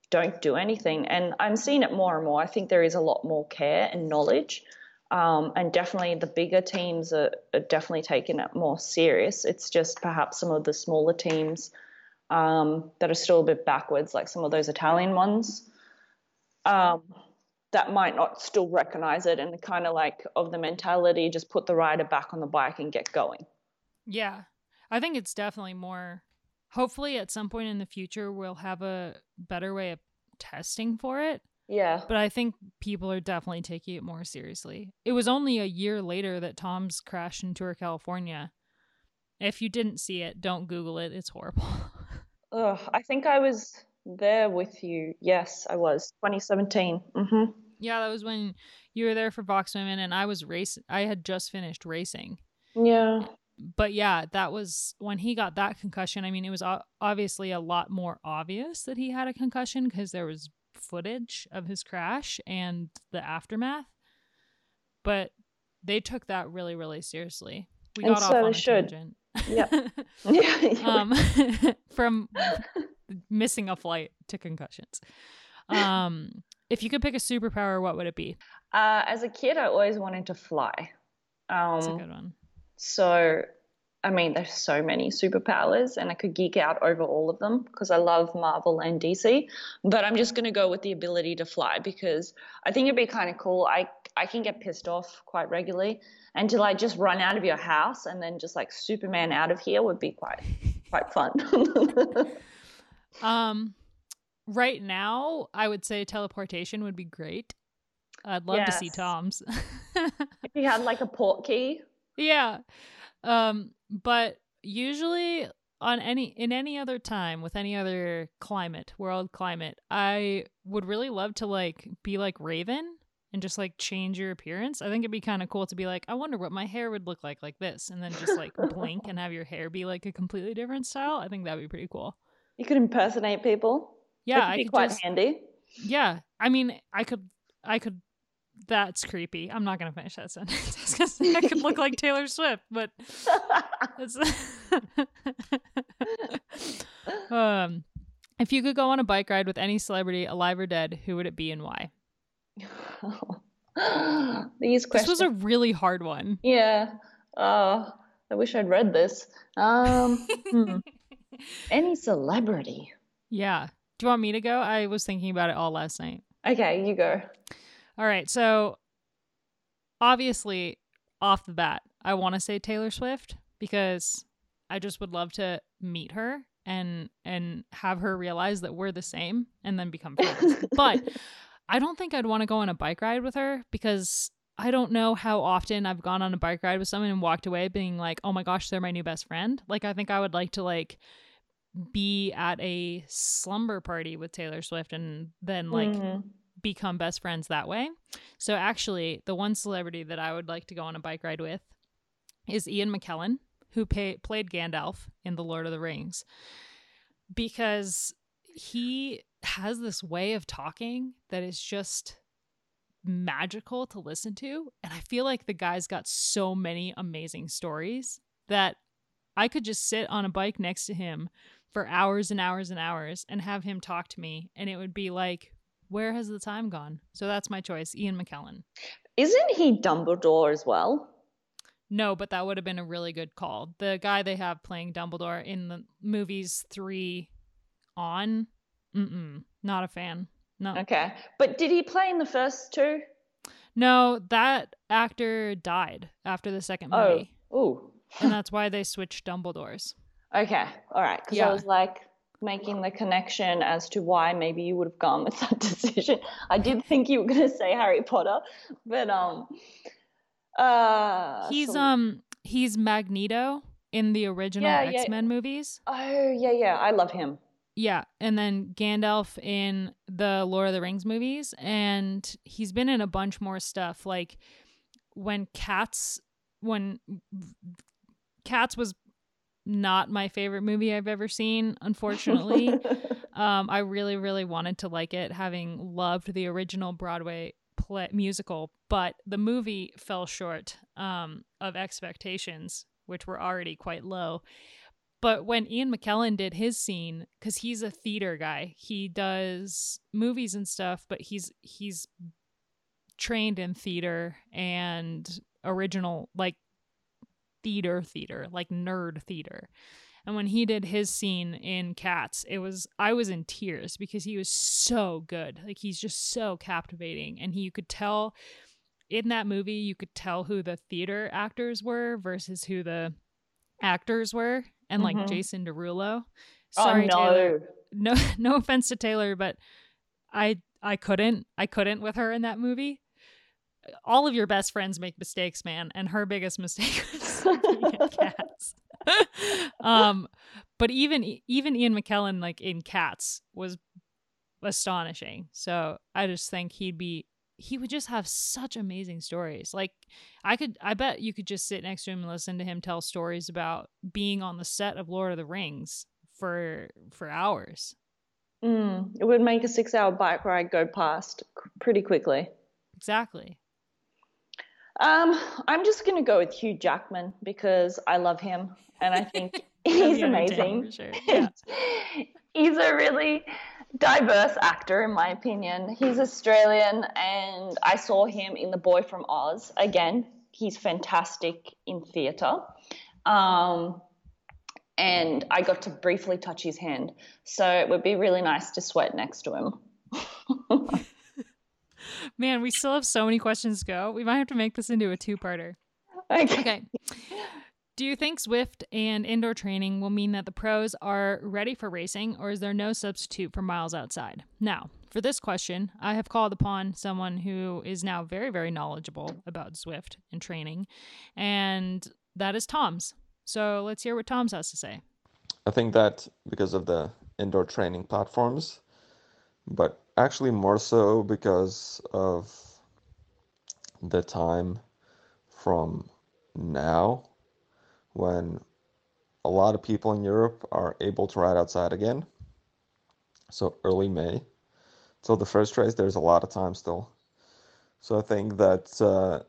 don't do anything. And I'm seeing it more and more. I think there is a lot more care and knowledge. Um, and definitely the bigger teams are, are definitely taking it more serious. It's just perhaps some of the smaller teams um, that are still a bit backwards, like some of those Italian ones, um, that might not still recognize it, and kind of like of the mentality, just put the rider back on the bike and get going. Yeah, I think it's definitely more, hopefully at some point in the future, we'll have a better way of testing for it. Yeah. But I think people are definitely taking it more seriously. It was only a year later that Tom's crashed in Tour California. If you didn't see it, don't Google it. It's horrible. Ugh, I think I was there with you. Yes, I was. twenty seventeen. Mm-hmm. Yeah, that was when you were there for Vox Women and I was racing. I had just finished racing. Yeah. But yeah, that was when he got that concussion. I mean, it was obviously a lot more obvious that he had a concussion because there was footage of his crash and the aftermath, but they took that really really seriously. We and got so off on a should. tangent. Yep. Yeah. um from missing a flight to concussions. Um if you could pick a superpower, what would it be? Uh as a kid, I always wanted to fly. Um that's a good one. So I mean, there's so many superpowers and I could geek out over all of them because I love Marvel and D C, but I'm just going to go with the ability to fly because I think it'd be kind of cool. I, I can get pissed off quite regularly until I just run out of your house and then just like Superman out of here would be quite, quite fun. um, right now I would say teleportation would be great. I'd love yes. to see Tom's. If you had like a port key. Yeah. Um, but usually on any, in any other time with any other climate, world climate, I would really love to like be like Raven and just like change your appearance. I think it'd be kind of cool to be like, I wonder what my hair would look like, like this. And then just like blink and have your hair be like a completely different style. I think that'd be pretty cool. You could impersonate people. Yeah. That could I be could quite just, handy. Yeah. I mean, I could, I could. That's creepy. I'm not going to finish that sentence because I could look like Taylor Swift, but that's um, if you could go on a bike ride with any celebrity, alive or dead, who would it be and why? Oh, these questions. This was a really hard one. Yeah. Uh, I wish I'd read this. Um, hmm. Any celebrity. Yeah. Do you want me to go? I was thinking about it all last night. Okay, you go. All right, so obviously, off the bat, I want to say Taylor Swift because I just would love to meet her and and have her realize that we're the same and then become friends. But I don't think I'd want to go on a bike ride with her because I don't know how often I've gone on a bike ride with someone and walked away being like, oh my gosh, they're my new best friend. Like, I think I would like to like be at a slumber party with Taylor Swift and then like... Mm-hmm. become best friends that way. So actually, the one celebrity that I would like to go on a bike ride with is Ian McKellen, who pay, played Gandalf in The Lord of the Rings, because he has this way of talking that is just magical to listen to. And I feel like the guy's got so many amazing stories that I could just sit on a bike next to him for hours and hours and hours and have him talk to me. And it would be like, where has the time gone? So that's my choice, Ian McKellen. Isn't he Dumbledore as well? No, but that would have been a really good call. The guy they have playing Dumbledore in the movies three on, mm-mm, not a fan. No. Okay. But did he play in the first two? No, that actor died after the second movie. Oh, ooh. And that's why they switched Dumbledores. Okay. All right. Because yeah. I was like making the connection as to why maybe you would have gone with that decision. I did think you were going to say Harry Potter, but um, uh, he's so- um he's Magneto in the original yeah, X-Men yeah. movies. Oh yeah, yeah. I love him. Yeah, and then Gandalf in the Lord of the Rings movies, and he's been in a bunch more stuff. Like when Cats, when Cats was not my favorite movie I've ever seen, unfortunately. um, I really, really wanted to like it, having loved the original Broadway play- musical, but the movie fell short um, of expectations, which were already quite low. But when Ian McKellen did his scene, because he's a theater guy, he does movies and stuff, but he's he's trained in theater and original, like theater theater, like nerd theater. And when he did his scene in Cats, it was I was in tears because he was so good. Like, he's just so captivating. And he, you could tell in that movie, you could tell who the theater actors were versus who the actors were. And like mm-hmm. Jason Derulo. Sorry, oh, no. Taylor. No, no offense to Taylor, but I I couldn't. I couldn't with her in that movie. All of your best friends make mistakes, man. And her biggest mistake was Cats. um, but even even Ian McKellen, like in Cats, was astonishing. So I just think he'd be he would just have such amazing stories. Like I could, I bet you could just sit next to him and listen to him tell stories about being on the set of Lord of the Rings for, for hours. Mm, it would make a six hour bike ride go past pretty quickly. Exactly. Um, I'm just going to go with Hugh Jackman because I love him. And I think he's amazing. Sure. Yeah. He's a really diverse actor, in my opinion. He's Australian, and I saw him in The Boy from Oz. Again, he's fantastic in theatre. Um, and I got to briefly touch his hand. So it would be really nice to sweat next to him. Man, we still have so many questions to go. We might have to make this into a two-parter. Okay. Okay. Do you think Zwift and indoor training will mean that the pros are ready for racing, or is there no substitute for miles outside? Now, for this question, I have called upon someone who is now very, very knowledgeable about Zwift and training, and that is Tom's. So let's hear what Tom's has to say. I think that because of the indoor training platforms, but actually more so because of the time from now, when a lot of people in Europe are able to ride outside again. So early May, till the first race, there's a lot of time still. So I think that, uh,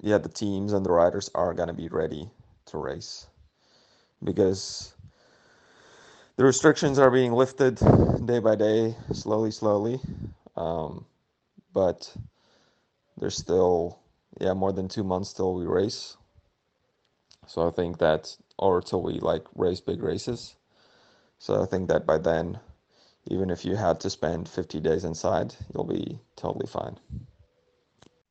yeah, the teams and the riders are going to be ready to race because the restrictions are being lifted day by day, slowly, slowly. Um, but there's still, yeah, more than two months till we race. So I think that, or till we like race big races. So I think that by then, even if you had to spend fifty days inside, you'll be totally fine.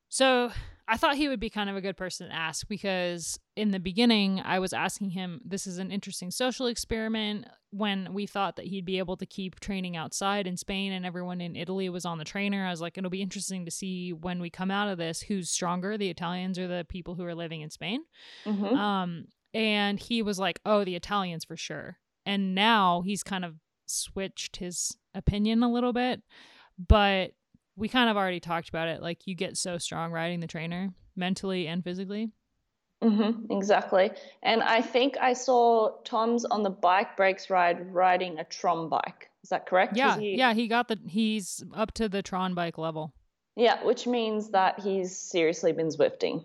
So I thought he would be kind of a good person to ask because in the beginning, I was asking him, this is an interesting social experiment when we thought that he'd be able to keep training outside in Spain and everyone in Italy was on the trainer. I was like, it'll be interesting to see when we come out of this, who's stronger, the Italians or the people who are living in Spain. Mm-hmm. Um, and he was like, oh, the Italians for sure. And now he's kind of switched his opinion a little bit, but we kind of already talked about it. Like, you get so strong riding the trainer mentally and physically. Mm-hmm, exactly. And I think I saw Tom's on the bike breaks ride riding a Tron bike. Is that correct? Yeah. He... Yeah. He got the, he's up to the Tron bike level. Yeah. Which means that he's seriously been Zwifting.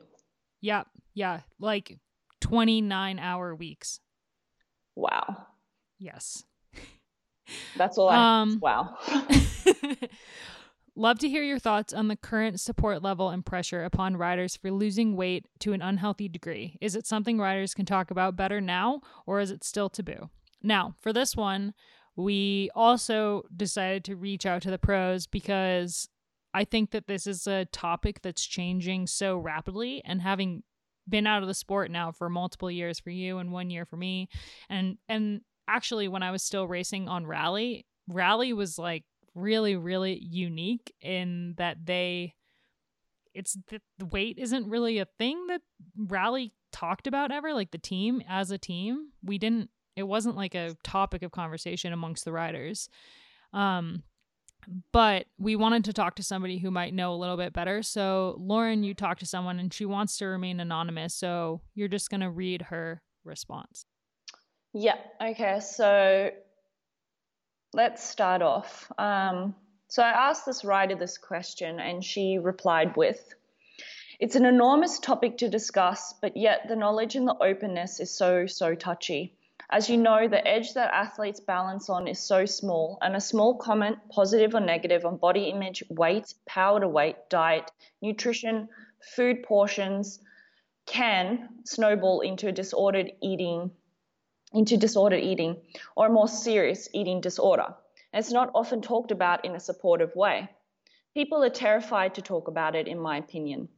Yeah. Yeah. Like twenty-nine hour weeks. Wow. Yes. That's all I, um, wow. Love to hear your thoughts on the current support level and pressure upon riders for losing weight to an unhealthy degree. Is it something riders can talk about better now, or is it still taboo? Now, for this one, we also decided to reach out to the pros because I think that this is a topic that's changing so rapidly and having been out of the sport now for multiple years for you and one year for me. And and actually, when I was still racing on Rally, Rally was like really, really unique in that they, it's the weight isn't really a thing that Rally talked about ever. Like the team as a team, we didn't, it wasn't like a topic of conversation amongst the riders. Um, but we wanted to talk to somebody who might know a little bit better. So Lauren, you talked to someone and she wants to remain anonymous. So you're just going to read her response. Yeah. Okay. So let's start off. Um, so I asked this rider this question and she replied with, "It's an enormous topic to discuss, but yet the knowledge and the openness is so, so touchy. As you know, the edge that athletes balance on is so small, and a small comment, positive or negative, on body image, weight, power to weight, diet, nutrition, food portions can snowball into a disordered eating, into disordered eating or a more serious eating disorder. And it's not often talked about in a supportive way. People are terrified to talk about it, in my opinion.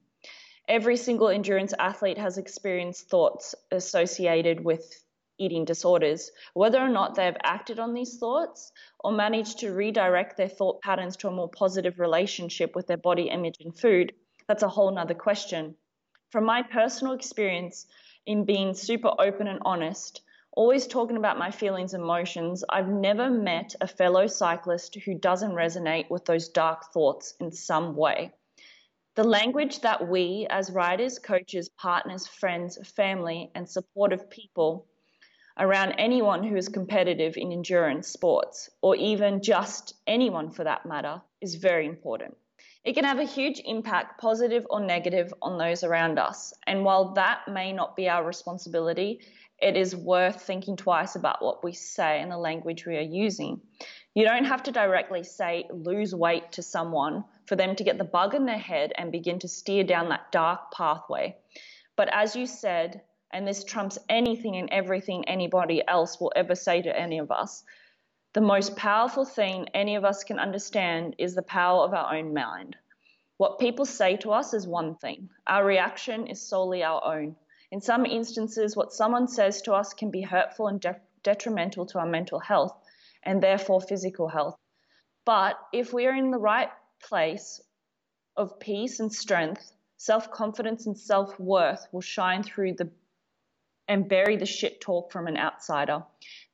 Every single endurance athlete has experienced thoughts associated with eating disorders. Whether or not they have acted on these thoughts or managed to redirect their thought patterns to a more positive relationship with their body image and food, that's a whole nother question. From my personal experience in being super open and honest, always talking about my feelings and emotions, I've never met a fellow cyclist who doesn't resonate with those dark thoughts in some way. The language that we, as riders, coaches, partners, friends, family, and supportive people around anyone who is competitive in endurance sports, or even just anyone for that matter, is very important. It can have a huge impact, positive or negative, on those around us. And while that may not be our responsibility, it is worth thinking twice about what we say and the language we are using. You don't have to directly say lose weight to someone for them to get the bug in their head and begin to steer down that dark pathway. But as you said, and this trumps anything and everything anybody else will ever say to any of us, the most powerful thing any of us can understand is the power of our own mind. What people say to us is one thing. Our reaction is solely our own. In some instances, what someone says to us can be hurtful and de- detrimental to our mental health and therefore physical health. But if we are in the right place of peace and strength, self-confidence and self-worth will shine through the and bury the shit talk from an outsider.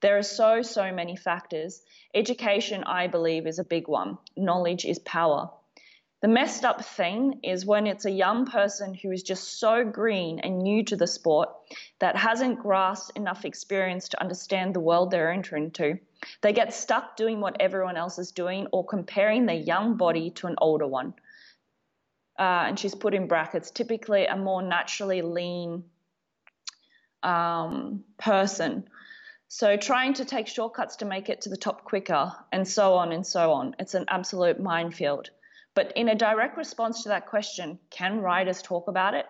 There are so, so many factors. Education, I believe, is a big one. Knowledge is power. The messed up thing is when it's a young person who is just so green and new to the sport that hasn't grasped enough experience to understand the world they're entering into. They get stuck doing what everyone else is doing or comparing their young body to an older one. Uh, and she's put in brackets, typically a more naturally lean Um, person. So trying to take shortcuts to make it to the top quicker and so on and so on. It's an absolute minefield. But in a direct response to that question, can riders talk about it?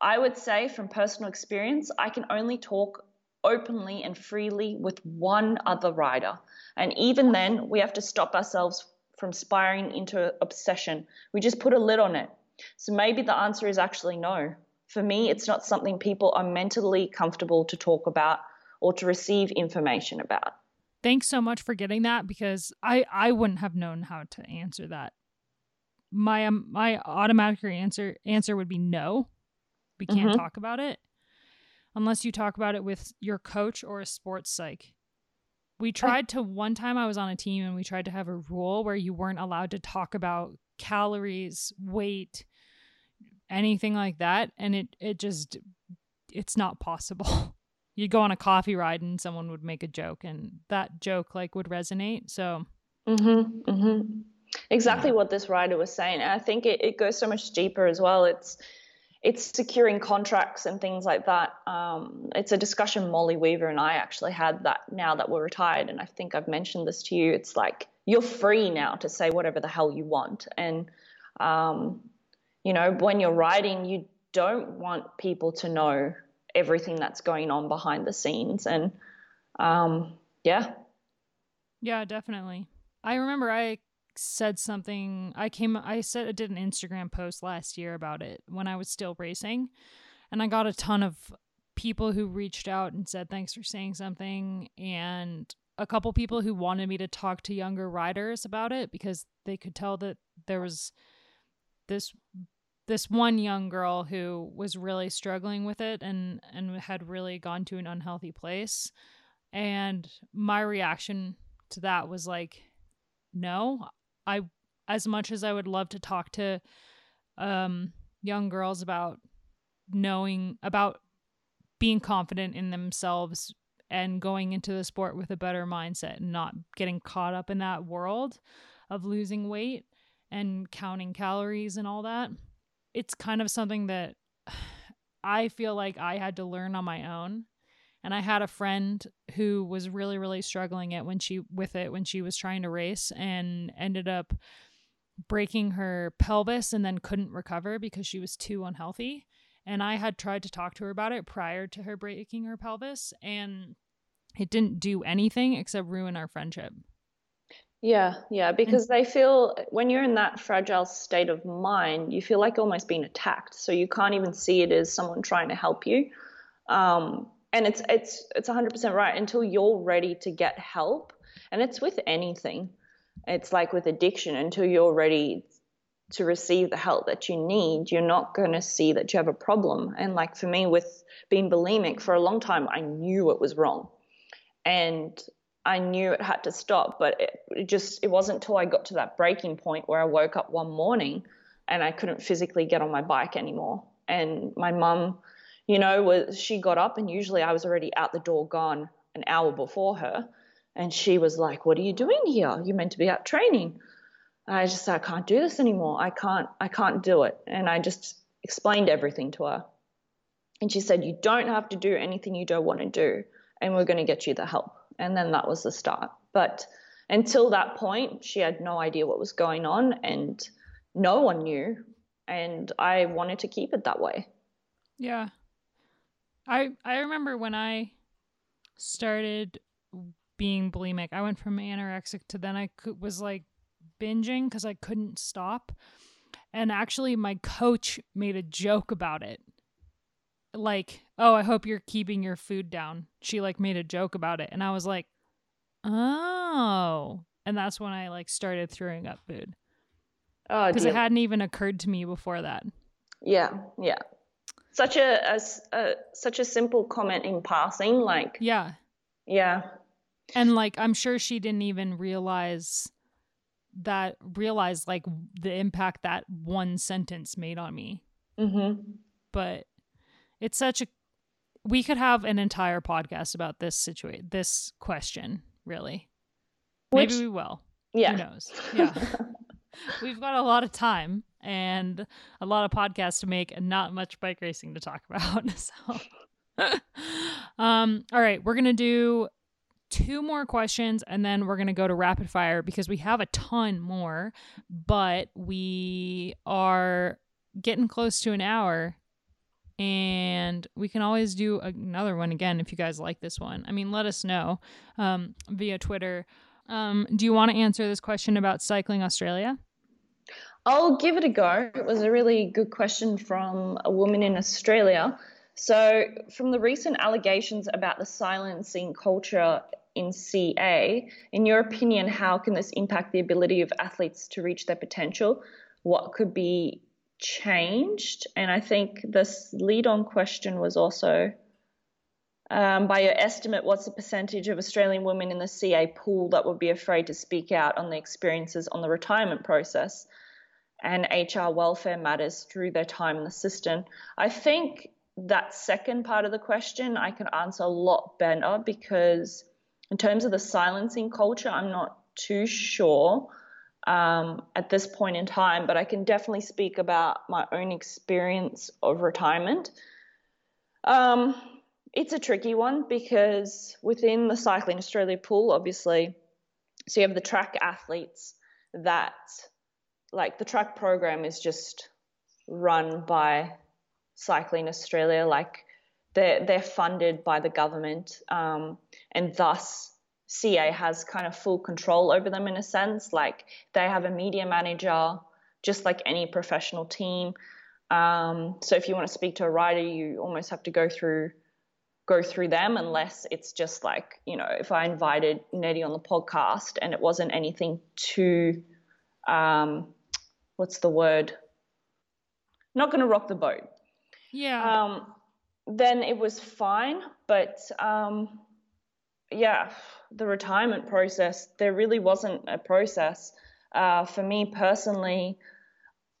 I would say from personal experience, I can only talk openly and freely with one other rider. And even then, we have to stop ourselves from spiraling into obsession. We just put a lid on it. So maybe the answer is actually no. For me, it's not something people are mentally comfortable to talk about or to receive information about." Thanks so much for getting that, because I, I wouldn't have known how to answer that. My um, my automatic answer answer would be no. We can't mm-hmm. talk about it unless you talk about it with your coach or a sports psych. We tried to, one time I was on a team and we tried to have a rule where you weren't allowed to talk about calories, weight, anything like that, and it it just it's not possible. You'd go on a coffee ride and someone would make a joke and that joke like would resonate. So mm-hmm, mm-hmm. exactly yeah. what this writer was saying, and I think it, it goes so much deeper as well. It's it's securing contracts and things like that. Um it's a discussion Molly Weaver and I actually had, that now that we're retired, and I think I've mentioned this to you, it's like you're free now to say whatever the hell you want. And um you know, when you're riding, you don't want people to know everything that's going on behind the scenes. And um, yeah. Yeah, definitely. I remember I said something, I came, I said, I did an Instagram post last year about it when I was still racing. And I got a ton of people who reached out and said, thanks for saying something. And a couple people who wanted me to talk to younger riders about it because they could tell that there was this this one young girl who was really struggling with it and, and had really gone to an unhealthy place. And my reaction to that was like, no, I, as much as I would love to talk to um, young girls about knowing about being confident in themselves and going into the sport with a better mindset and not getting caught up in that world of losing weight and counting calories and all that. It's kind of something that I feel like I had to learn on my own. And I had a friend who was really, really struggling it when she with it when she was trying to race and ended up breaking her pelvis and then couldn't recover because she was too unhealthy. And I had tried to talk to her about it prior to her breaking her pelvis, and it didn't do anything except ruin our friendship. Yeah, yeah, because they feel when you're in that fragile state of mind, you feel like almost being attacked. So you can't even see it as someone trying to help you. Um, and it's it's it's one hundred percent right until you're ready to get help. And it's with anything. It's like with addiction, until you're ready to receive the help that you need, you're not going to see that you have a problem. And like for me with being bulimic for a long time, I knew it was wrong. And I knew it had to stop, but it, it just, it wasn't till I got to that breaking point where I woke up one morning and I couldn't physically get on my bike anymore. And my mum, you know, was, she got up and usually I was already out the door gone an hour before her. And she was like, what are you doing here? You're meant to be out training. And I just said, I can't do this anymore. I can't, I can't do it. And I just explained everything to her. And she said, you don't have to do anything you don't want to do. And we're going to get you the help. And then that was the start. But until that point, she had no idea what was going on and no one knew. And I wanted to keep it that way. Yeah. I I remember when I started being bulimic, I went from anorexic to then I could, was like binging because I couldn't stop. And actually my coach made a joke about it. Like, oh, I hope you're keeping your food down. She like made a joke about it. And I was like, oh. And that's when I like started throwing up food. Oh, because it hadn't even occurred to me before that. Yeah. Yeah. Such a, a, a, such a simple comment in passing. Like, yeah. Yeah. And like, I'm sure she didn't even realize that, realize like the impact that one sentence made on me. Mm-hmm. But it's such a, we could have an entire podcast about this situation, this question, really. Which, maybe we will. Yeah. Who knows? Yeah. We've got a lot of time and a lot of podcasts to make and not much bike racing to talk about. So, um, all right, we're going to do two more questions and then we're going to go to rapid fire because we have a ton more, but we are getting close to an hour. And we can always do another one again if you guys like this one. I mean, let us know um, via Twitter. Um, do you want to answer this question about Cycling Australia? I'll give it a go. It was a really good question from a woman in Australia. So from the recent allegations about the silencing culture in C A, in your opinion, how can this impact the ability of athletes to reach their potential? What could be changed? And I think this lead on question was also um, by your estimate, what's the percentage of Australian women in the C A pool that would be afraid to speak out on the experiences on the retirement process and H R welfare matters through their time in the system? I think that second part of the question I can answer a lot better because in terms of the silencing culture, I'm not too sure Um, at this point in time, but I can definitely speak about my own experience of retirement. Um, it's a tricky one because within the Cycling Australia pool, obviously, so you have the track athletes that, like the track program is just run by Cycling Australia, like they're, they're funded by the government um, and thus C A has kind of full control over them in a sense, like they have a media manager, just like any professional team. Um, so if you want to speak to a rider, you almost have to go through go through them, unless it's just like, you know, if I invited Nettie on the podcast and it wasn't anything too, um, what's the word? Not going to rock the boat. Yeah. Um, then it was fine. But, um, yeah, the retirement process, there really wasn't a process. Uh, for me personally,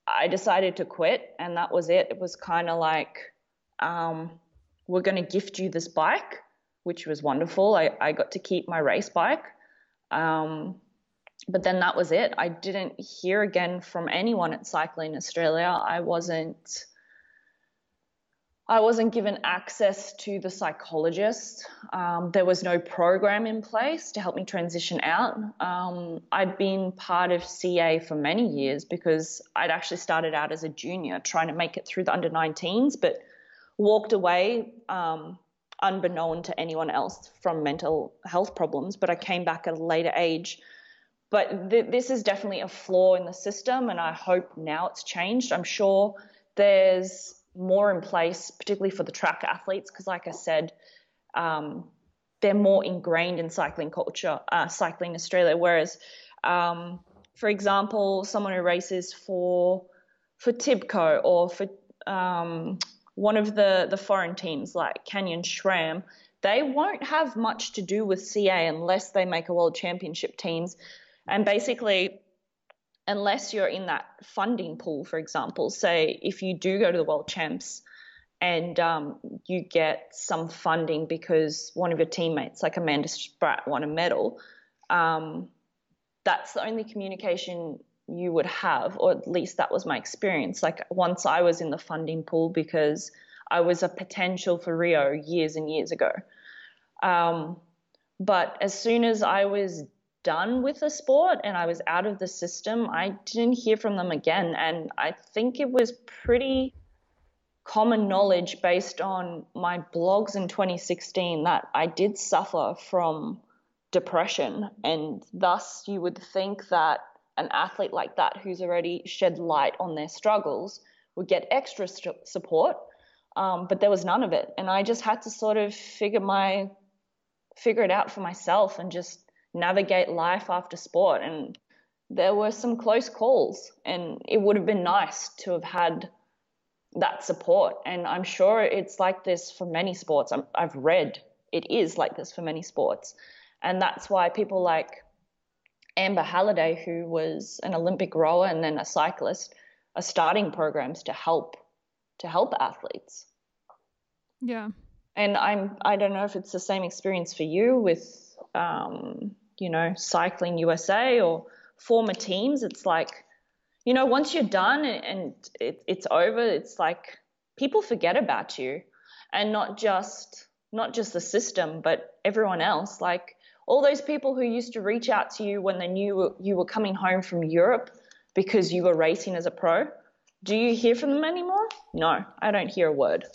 I decided to quit, and that was it. It was kind of like, um, we're going to gift you this bike, which was wonderful. I, I got to keep my race bike. Um, but then that was it. I didn't hear again from anyone at Cycling Australia. I wasn't I wasn't given access to the psychologist. Um, there was no program in place to help me transition out. Um, I'd been part of C A for many years because I'd actually started out as a junior trying to make it through the under nineteens, but walked away um, unbeknown to anyone else from mental health problems. But I came back at a later age. But th- this is definitely a flaw in the system, and I hope now it's changed. I'm sure there's more in place, particularly for the track athletes, because like I said, um, they're more ingrained in cycling culture, uh, Cycling Australia, whereas, um, for example, someone who races for for Tibco or for um, one of the, the foreign teams like Canyon Schramm, they won't have much to do with C A unless they make a world championship teams. And basically, unless you're in that funding pool, for example, say if you do go to the World Champs and um, you get some funding because one of your teammates, like Amanda Spratt, won a medal, um, that's the only communication you would have, or at least that was my experience. Like once I was in the funding pool because I was a potential for Rio years and years ago. Um, but as soon as I was done with the sport and I was out of the system, I didn't hear from them again. And I think it was pretty common knowledge based on my blogs in twenty sixteen that I did suffer from depression. And thus you would think that an athlete like that, who's already shed light on their struggles, would get extra st- support. Um, but there was none of it. And I just had to sort of figure my, figure it out for myself and just navigate life after sport. And there were some close calls, and it would have been nice to have had that support. And I'm sure it's like this for many sports. I'm, I've read it is like this for many sports. And that's why people like Amber Halliday, who was an Olympic rower and then a cyclist, are starting programs to help to help athletes. Yeah. And I'm I don't know if it's the same experience for you with Um, you know, Cycling U S A or former teams. It's like, you know, once you're done and, and it, it's over, it's like people forget about you, and not just not just the system, but everyone else. Like all those people who used to reach out to you when they knew you were coming home from Europe because you were racing as a pro. Do you hear from them anymore? No, I don't hear a word.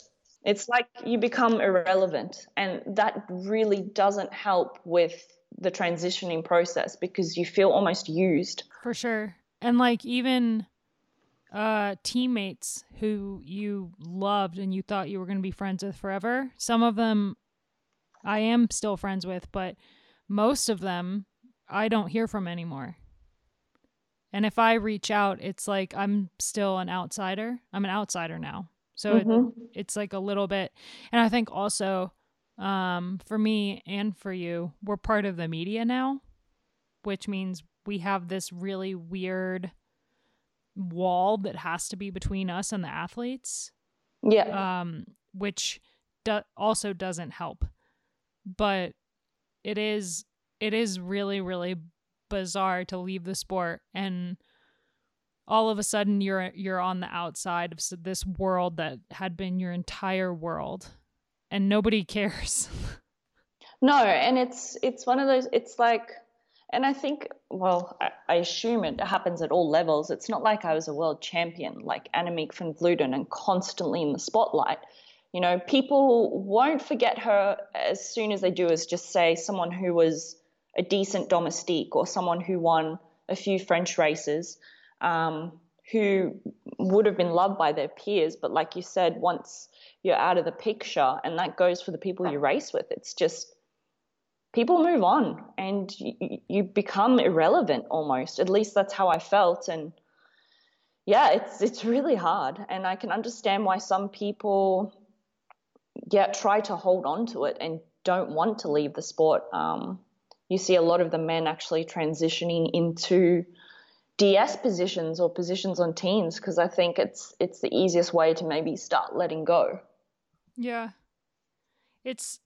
It's like you become irrelevant, and that really doesn't help with the transitioning process because you feel almost used. For sure. And like even uh, teammates who you loved and you thought you were going to be friends with forever, some of them I am still friends with, but most of them I don't hear from anymore. And if I reach out, it's like I'm still an outsider. I'm an outsider now. So mm-hmm. it, it's like a little bit. And I think also um, for me and for you, we're part of the media now, which means we have this really weird wall that has to be between us and the athletes. Yeah. Um, which do- also doesn't help. But it is it is really, really bizarre to leave the sport and all of a sudden you're you're on the outside of this world that had been your entire world, and nobody cares. No, and it's it's one of those, it's like, and I think, well, I, I assume it happens at all levels. It's not like I was a world champion like Annemiek van Vleuten and constantly in the spotlight. You know, people won't forget her as soon as they do as just say someone who was a decent domestique or someone who won a few French races. Um, who would have been loved by their peers. But like you said, once you're out of the picture, and that goes for the people you race with, it's just people move on and you, you become irrelevant almost. At least that's how I felt. And yeah, it's it's really hard. And I can understand why some people, yeah, try to hold on to it and don't want to leave the sport. Um, you see a lot of the men actually transitioning into D S positions or positions on teams, because I think it's it's the easiest way to maybe start letting go. Yeah. It's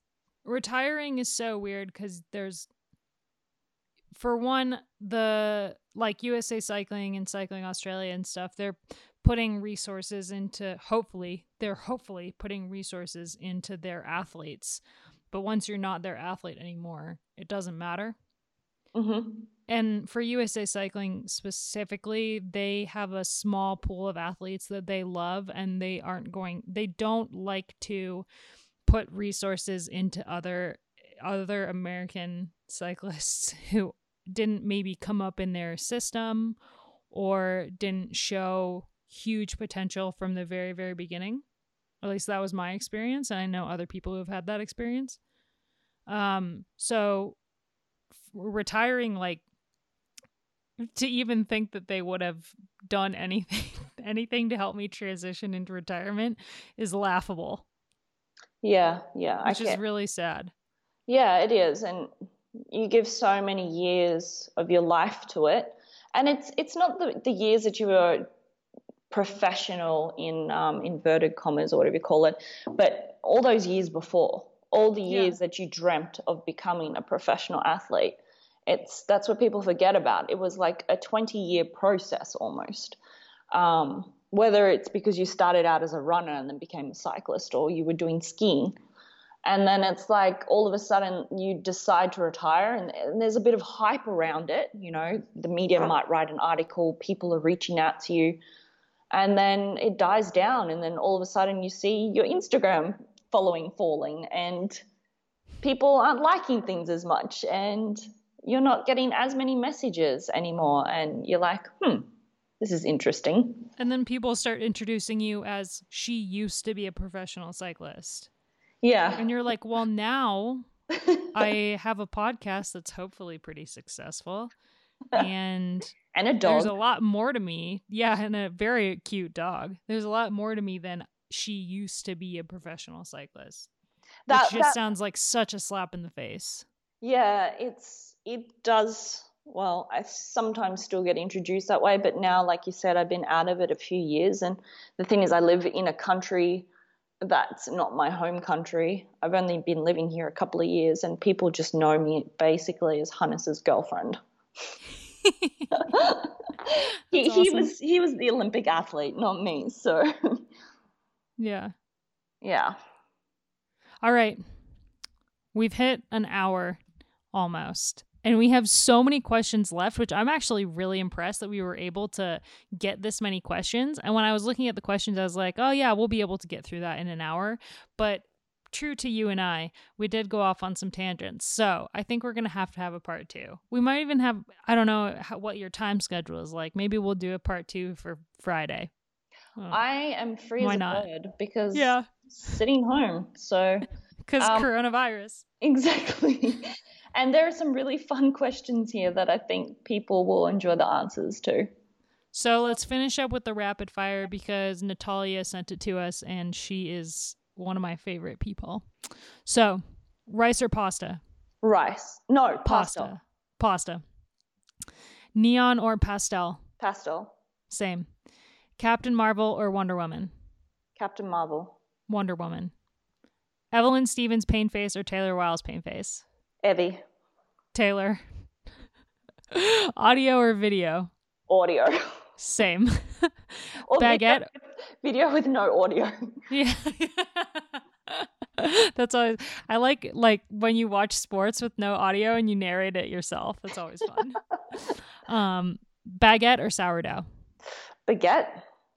retiring is so weird because there's, for one, the like U S A Cycling and Cycling Australia and stuff, they're putting resources into, hopefully, they're hopefully putting resources into their athletes. But once you're not their athlete anymore, it doesn't matter. Mm-hmm. And for U S A Cycling specifically, they have a small pool of athletes that they love, and they aren't going, they don't like to put resources into other other American cyclists who didn't maybe come up in their system or didn't show huge potential from the very, very beginning. At least that was my experience, and I know other people who have had that experience. Um, so f- retiring, like, to even think that they would have done anything anything to help me transition into retirement is laughable. Yeah, yeah. Which is really sad. Yeah, it is. And you give so many years of your life to it. And it's it's not the, the years that you were professional in um, inverted commas or whatever you call it, but all those years before, all the years yeah. that you dreamt of becoming a professional athlete. It's that's what people forget about. It was like a twenty-year process almost, um, whether it's because you started out as a runner and then became a cyclist, or you were doing skiing. And then it's like all of a sudden you decide to retire, and, and there's a bit of hype around it. You know, the media might write an article, people are reaching out to you, and then it dies down. And then all of a sudden you see your Instagram following falling, and people aren't liking things as much, and you're not getting as many messages anymore. And you're like, hmm, this is interesting. And then people start introducing you as, she used to be a professional cyclist. Yeah. And you're like, well, now I have a podcast that's hopefully pretty successful. And and a dog. There's a lot more to me. Yeah, and a very cute dog. There's a lot more to me than she used to be a professional cyclist. That which just that, sounds like such a slap in the face. Yeah, it's it does. Well, I sometimes still get introduced that way, but now, like you said, I've been out of it a few years. And the thing is, I live in a country that's not my home country. I've only been living here a couple of years, and people just know me basically as Hannes' girlfriend. he, awesome. he was he was the Olympic athlete, not me. So yeah, yeah. All right, we've hit an hour almost, and we have so many questions left, which I'm actually really impressed that we were able to get this many questions. And when I was looking at the questions, I was like, oh yeah, we'll be able to get through that in an hour. But true to you and I, we did go off on some tangents. So I think we're going to have to have a part two. We might even have, I don't know how, what your time schedule is like. Maybe we'll do a part two for Friday. Oh, I am free as a bird because yeah. sitting home. So because um, coronavirus. Exactly. And there are some really fun questions here that I think people will enjoy the answers to. So let's finish up with the rapid fire, because Natalia sent it to us and she is one of my favorite people. So, rice or pasta? Rice. No, pasta. Pasta. Pasta. Neon or pastel? Pastel. Same. Captain Marvel or Wonder Woman? Captain Marvel. Wonder Woman. Evelyn Stevens pain face or Taylor Wiles pain face? Evie. Taylor. Audio or video? Audio. Same. Or baguette. Video with no audio. Yeah. That's always, I like, like when you watch sports with no audio and you narrate it yourself. That's always fun. um, baguette or sourdough? Baguette.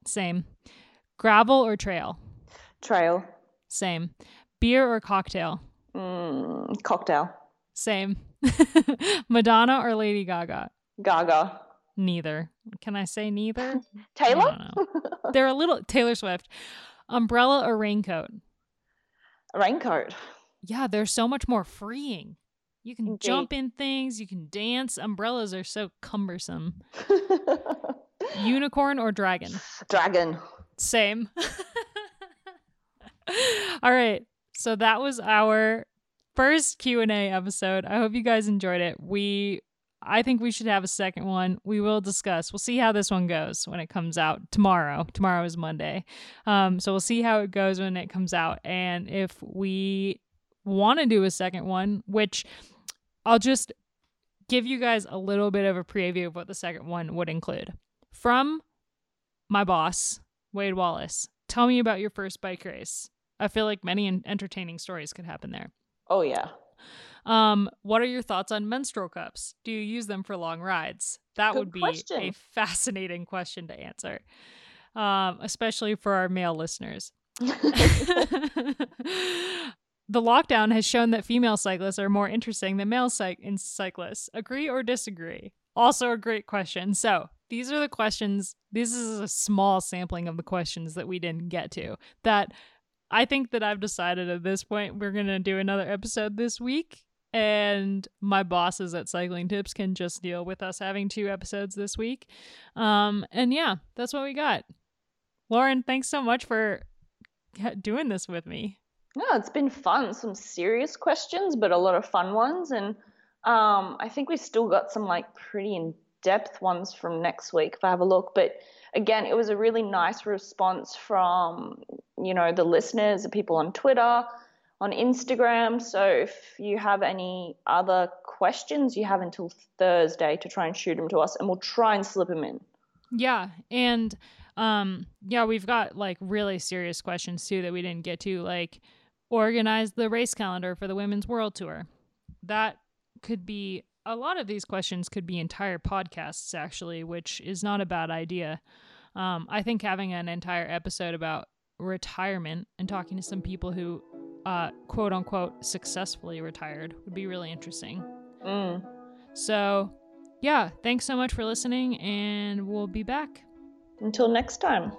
Same. Gravel or trail? Trail. Same. Beer or cocktail? Mm, cocktail. Same. Madonna or Lady Gaga? Gaga. Neither. Can I say neither? Taylor? They're a little... Taylor Swift. Umbrella or raincoat? A raincoat. Yeah, they're so much more freeing. You can Indeed. jump in things. You can dance. Umbrellas are so cumbersome. Unicorn or dragon? Dragon. Same. All right. So that was our first Q and A episode. I hope you guys enjoyed it. We... I think we should have a second one. We will discuss. We'll see how this one goes when it comes out tomorrow. Tomorrow is Monday. Um, so we'll see how it goes when it comes out. And if we want to do a second one, which I'll just give you guys a little bit of a preview of what the second one would include. From my boss, Wade Wallace, tell me about your first bike race. I feel like many entertaining stories could happen there. Oh, yeah. Um, what are your thoughts on menstrual cups? Do you use them for long rides? That Good would be question. a fascinating question to answer, um, especially for our male listeners. The lockdown has shown that female cyclists are more interesting than male cy- in cyclists. Agree or disagree? Also a great question. So these are the questions. This is a small sampling of the questions that we didn't get to that I think that I've decided at this point we're going to do another episode this week, and my bosses at Cycling Tips can just deal with us having two episodes this week. Um, and yeah, that's what we got. Lauren, thanks so much for doing this with me. No, yeah, it's been fun. Some serious questions, but a lot of fun ones. And um, I think we've still got some like pretty in-depth ones from next week if I have a look, but again, it was a really nice response from, you know, the listeners, the people on Twitter, on Instagram. So if you have any other questions, you have until Thursday to try and shoot them to us, and we'll try and slip them in. Yeah. And, um, yeah, we've got like really serious questions too that we didn't get to, like organize the race calendar for the Women's World Tour. That could be a lot of these questions could be entire podcasts, actually, which is not a bad idea. Um, I think having an entire episode about retirement and talking to some people who, uh, quote unquote, successfully retired would be really interesting. Mm. So, yeah, thanks so much for listening, and we'll be back. Until next time.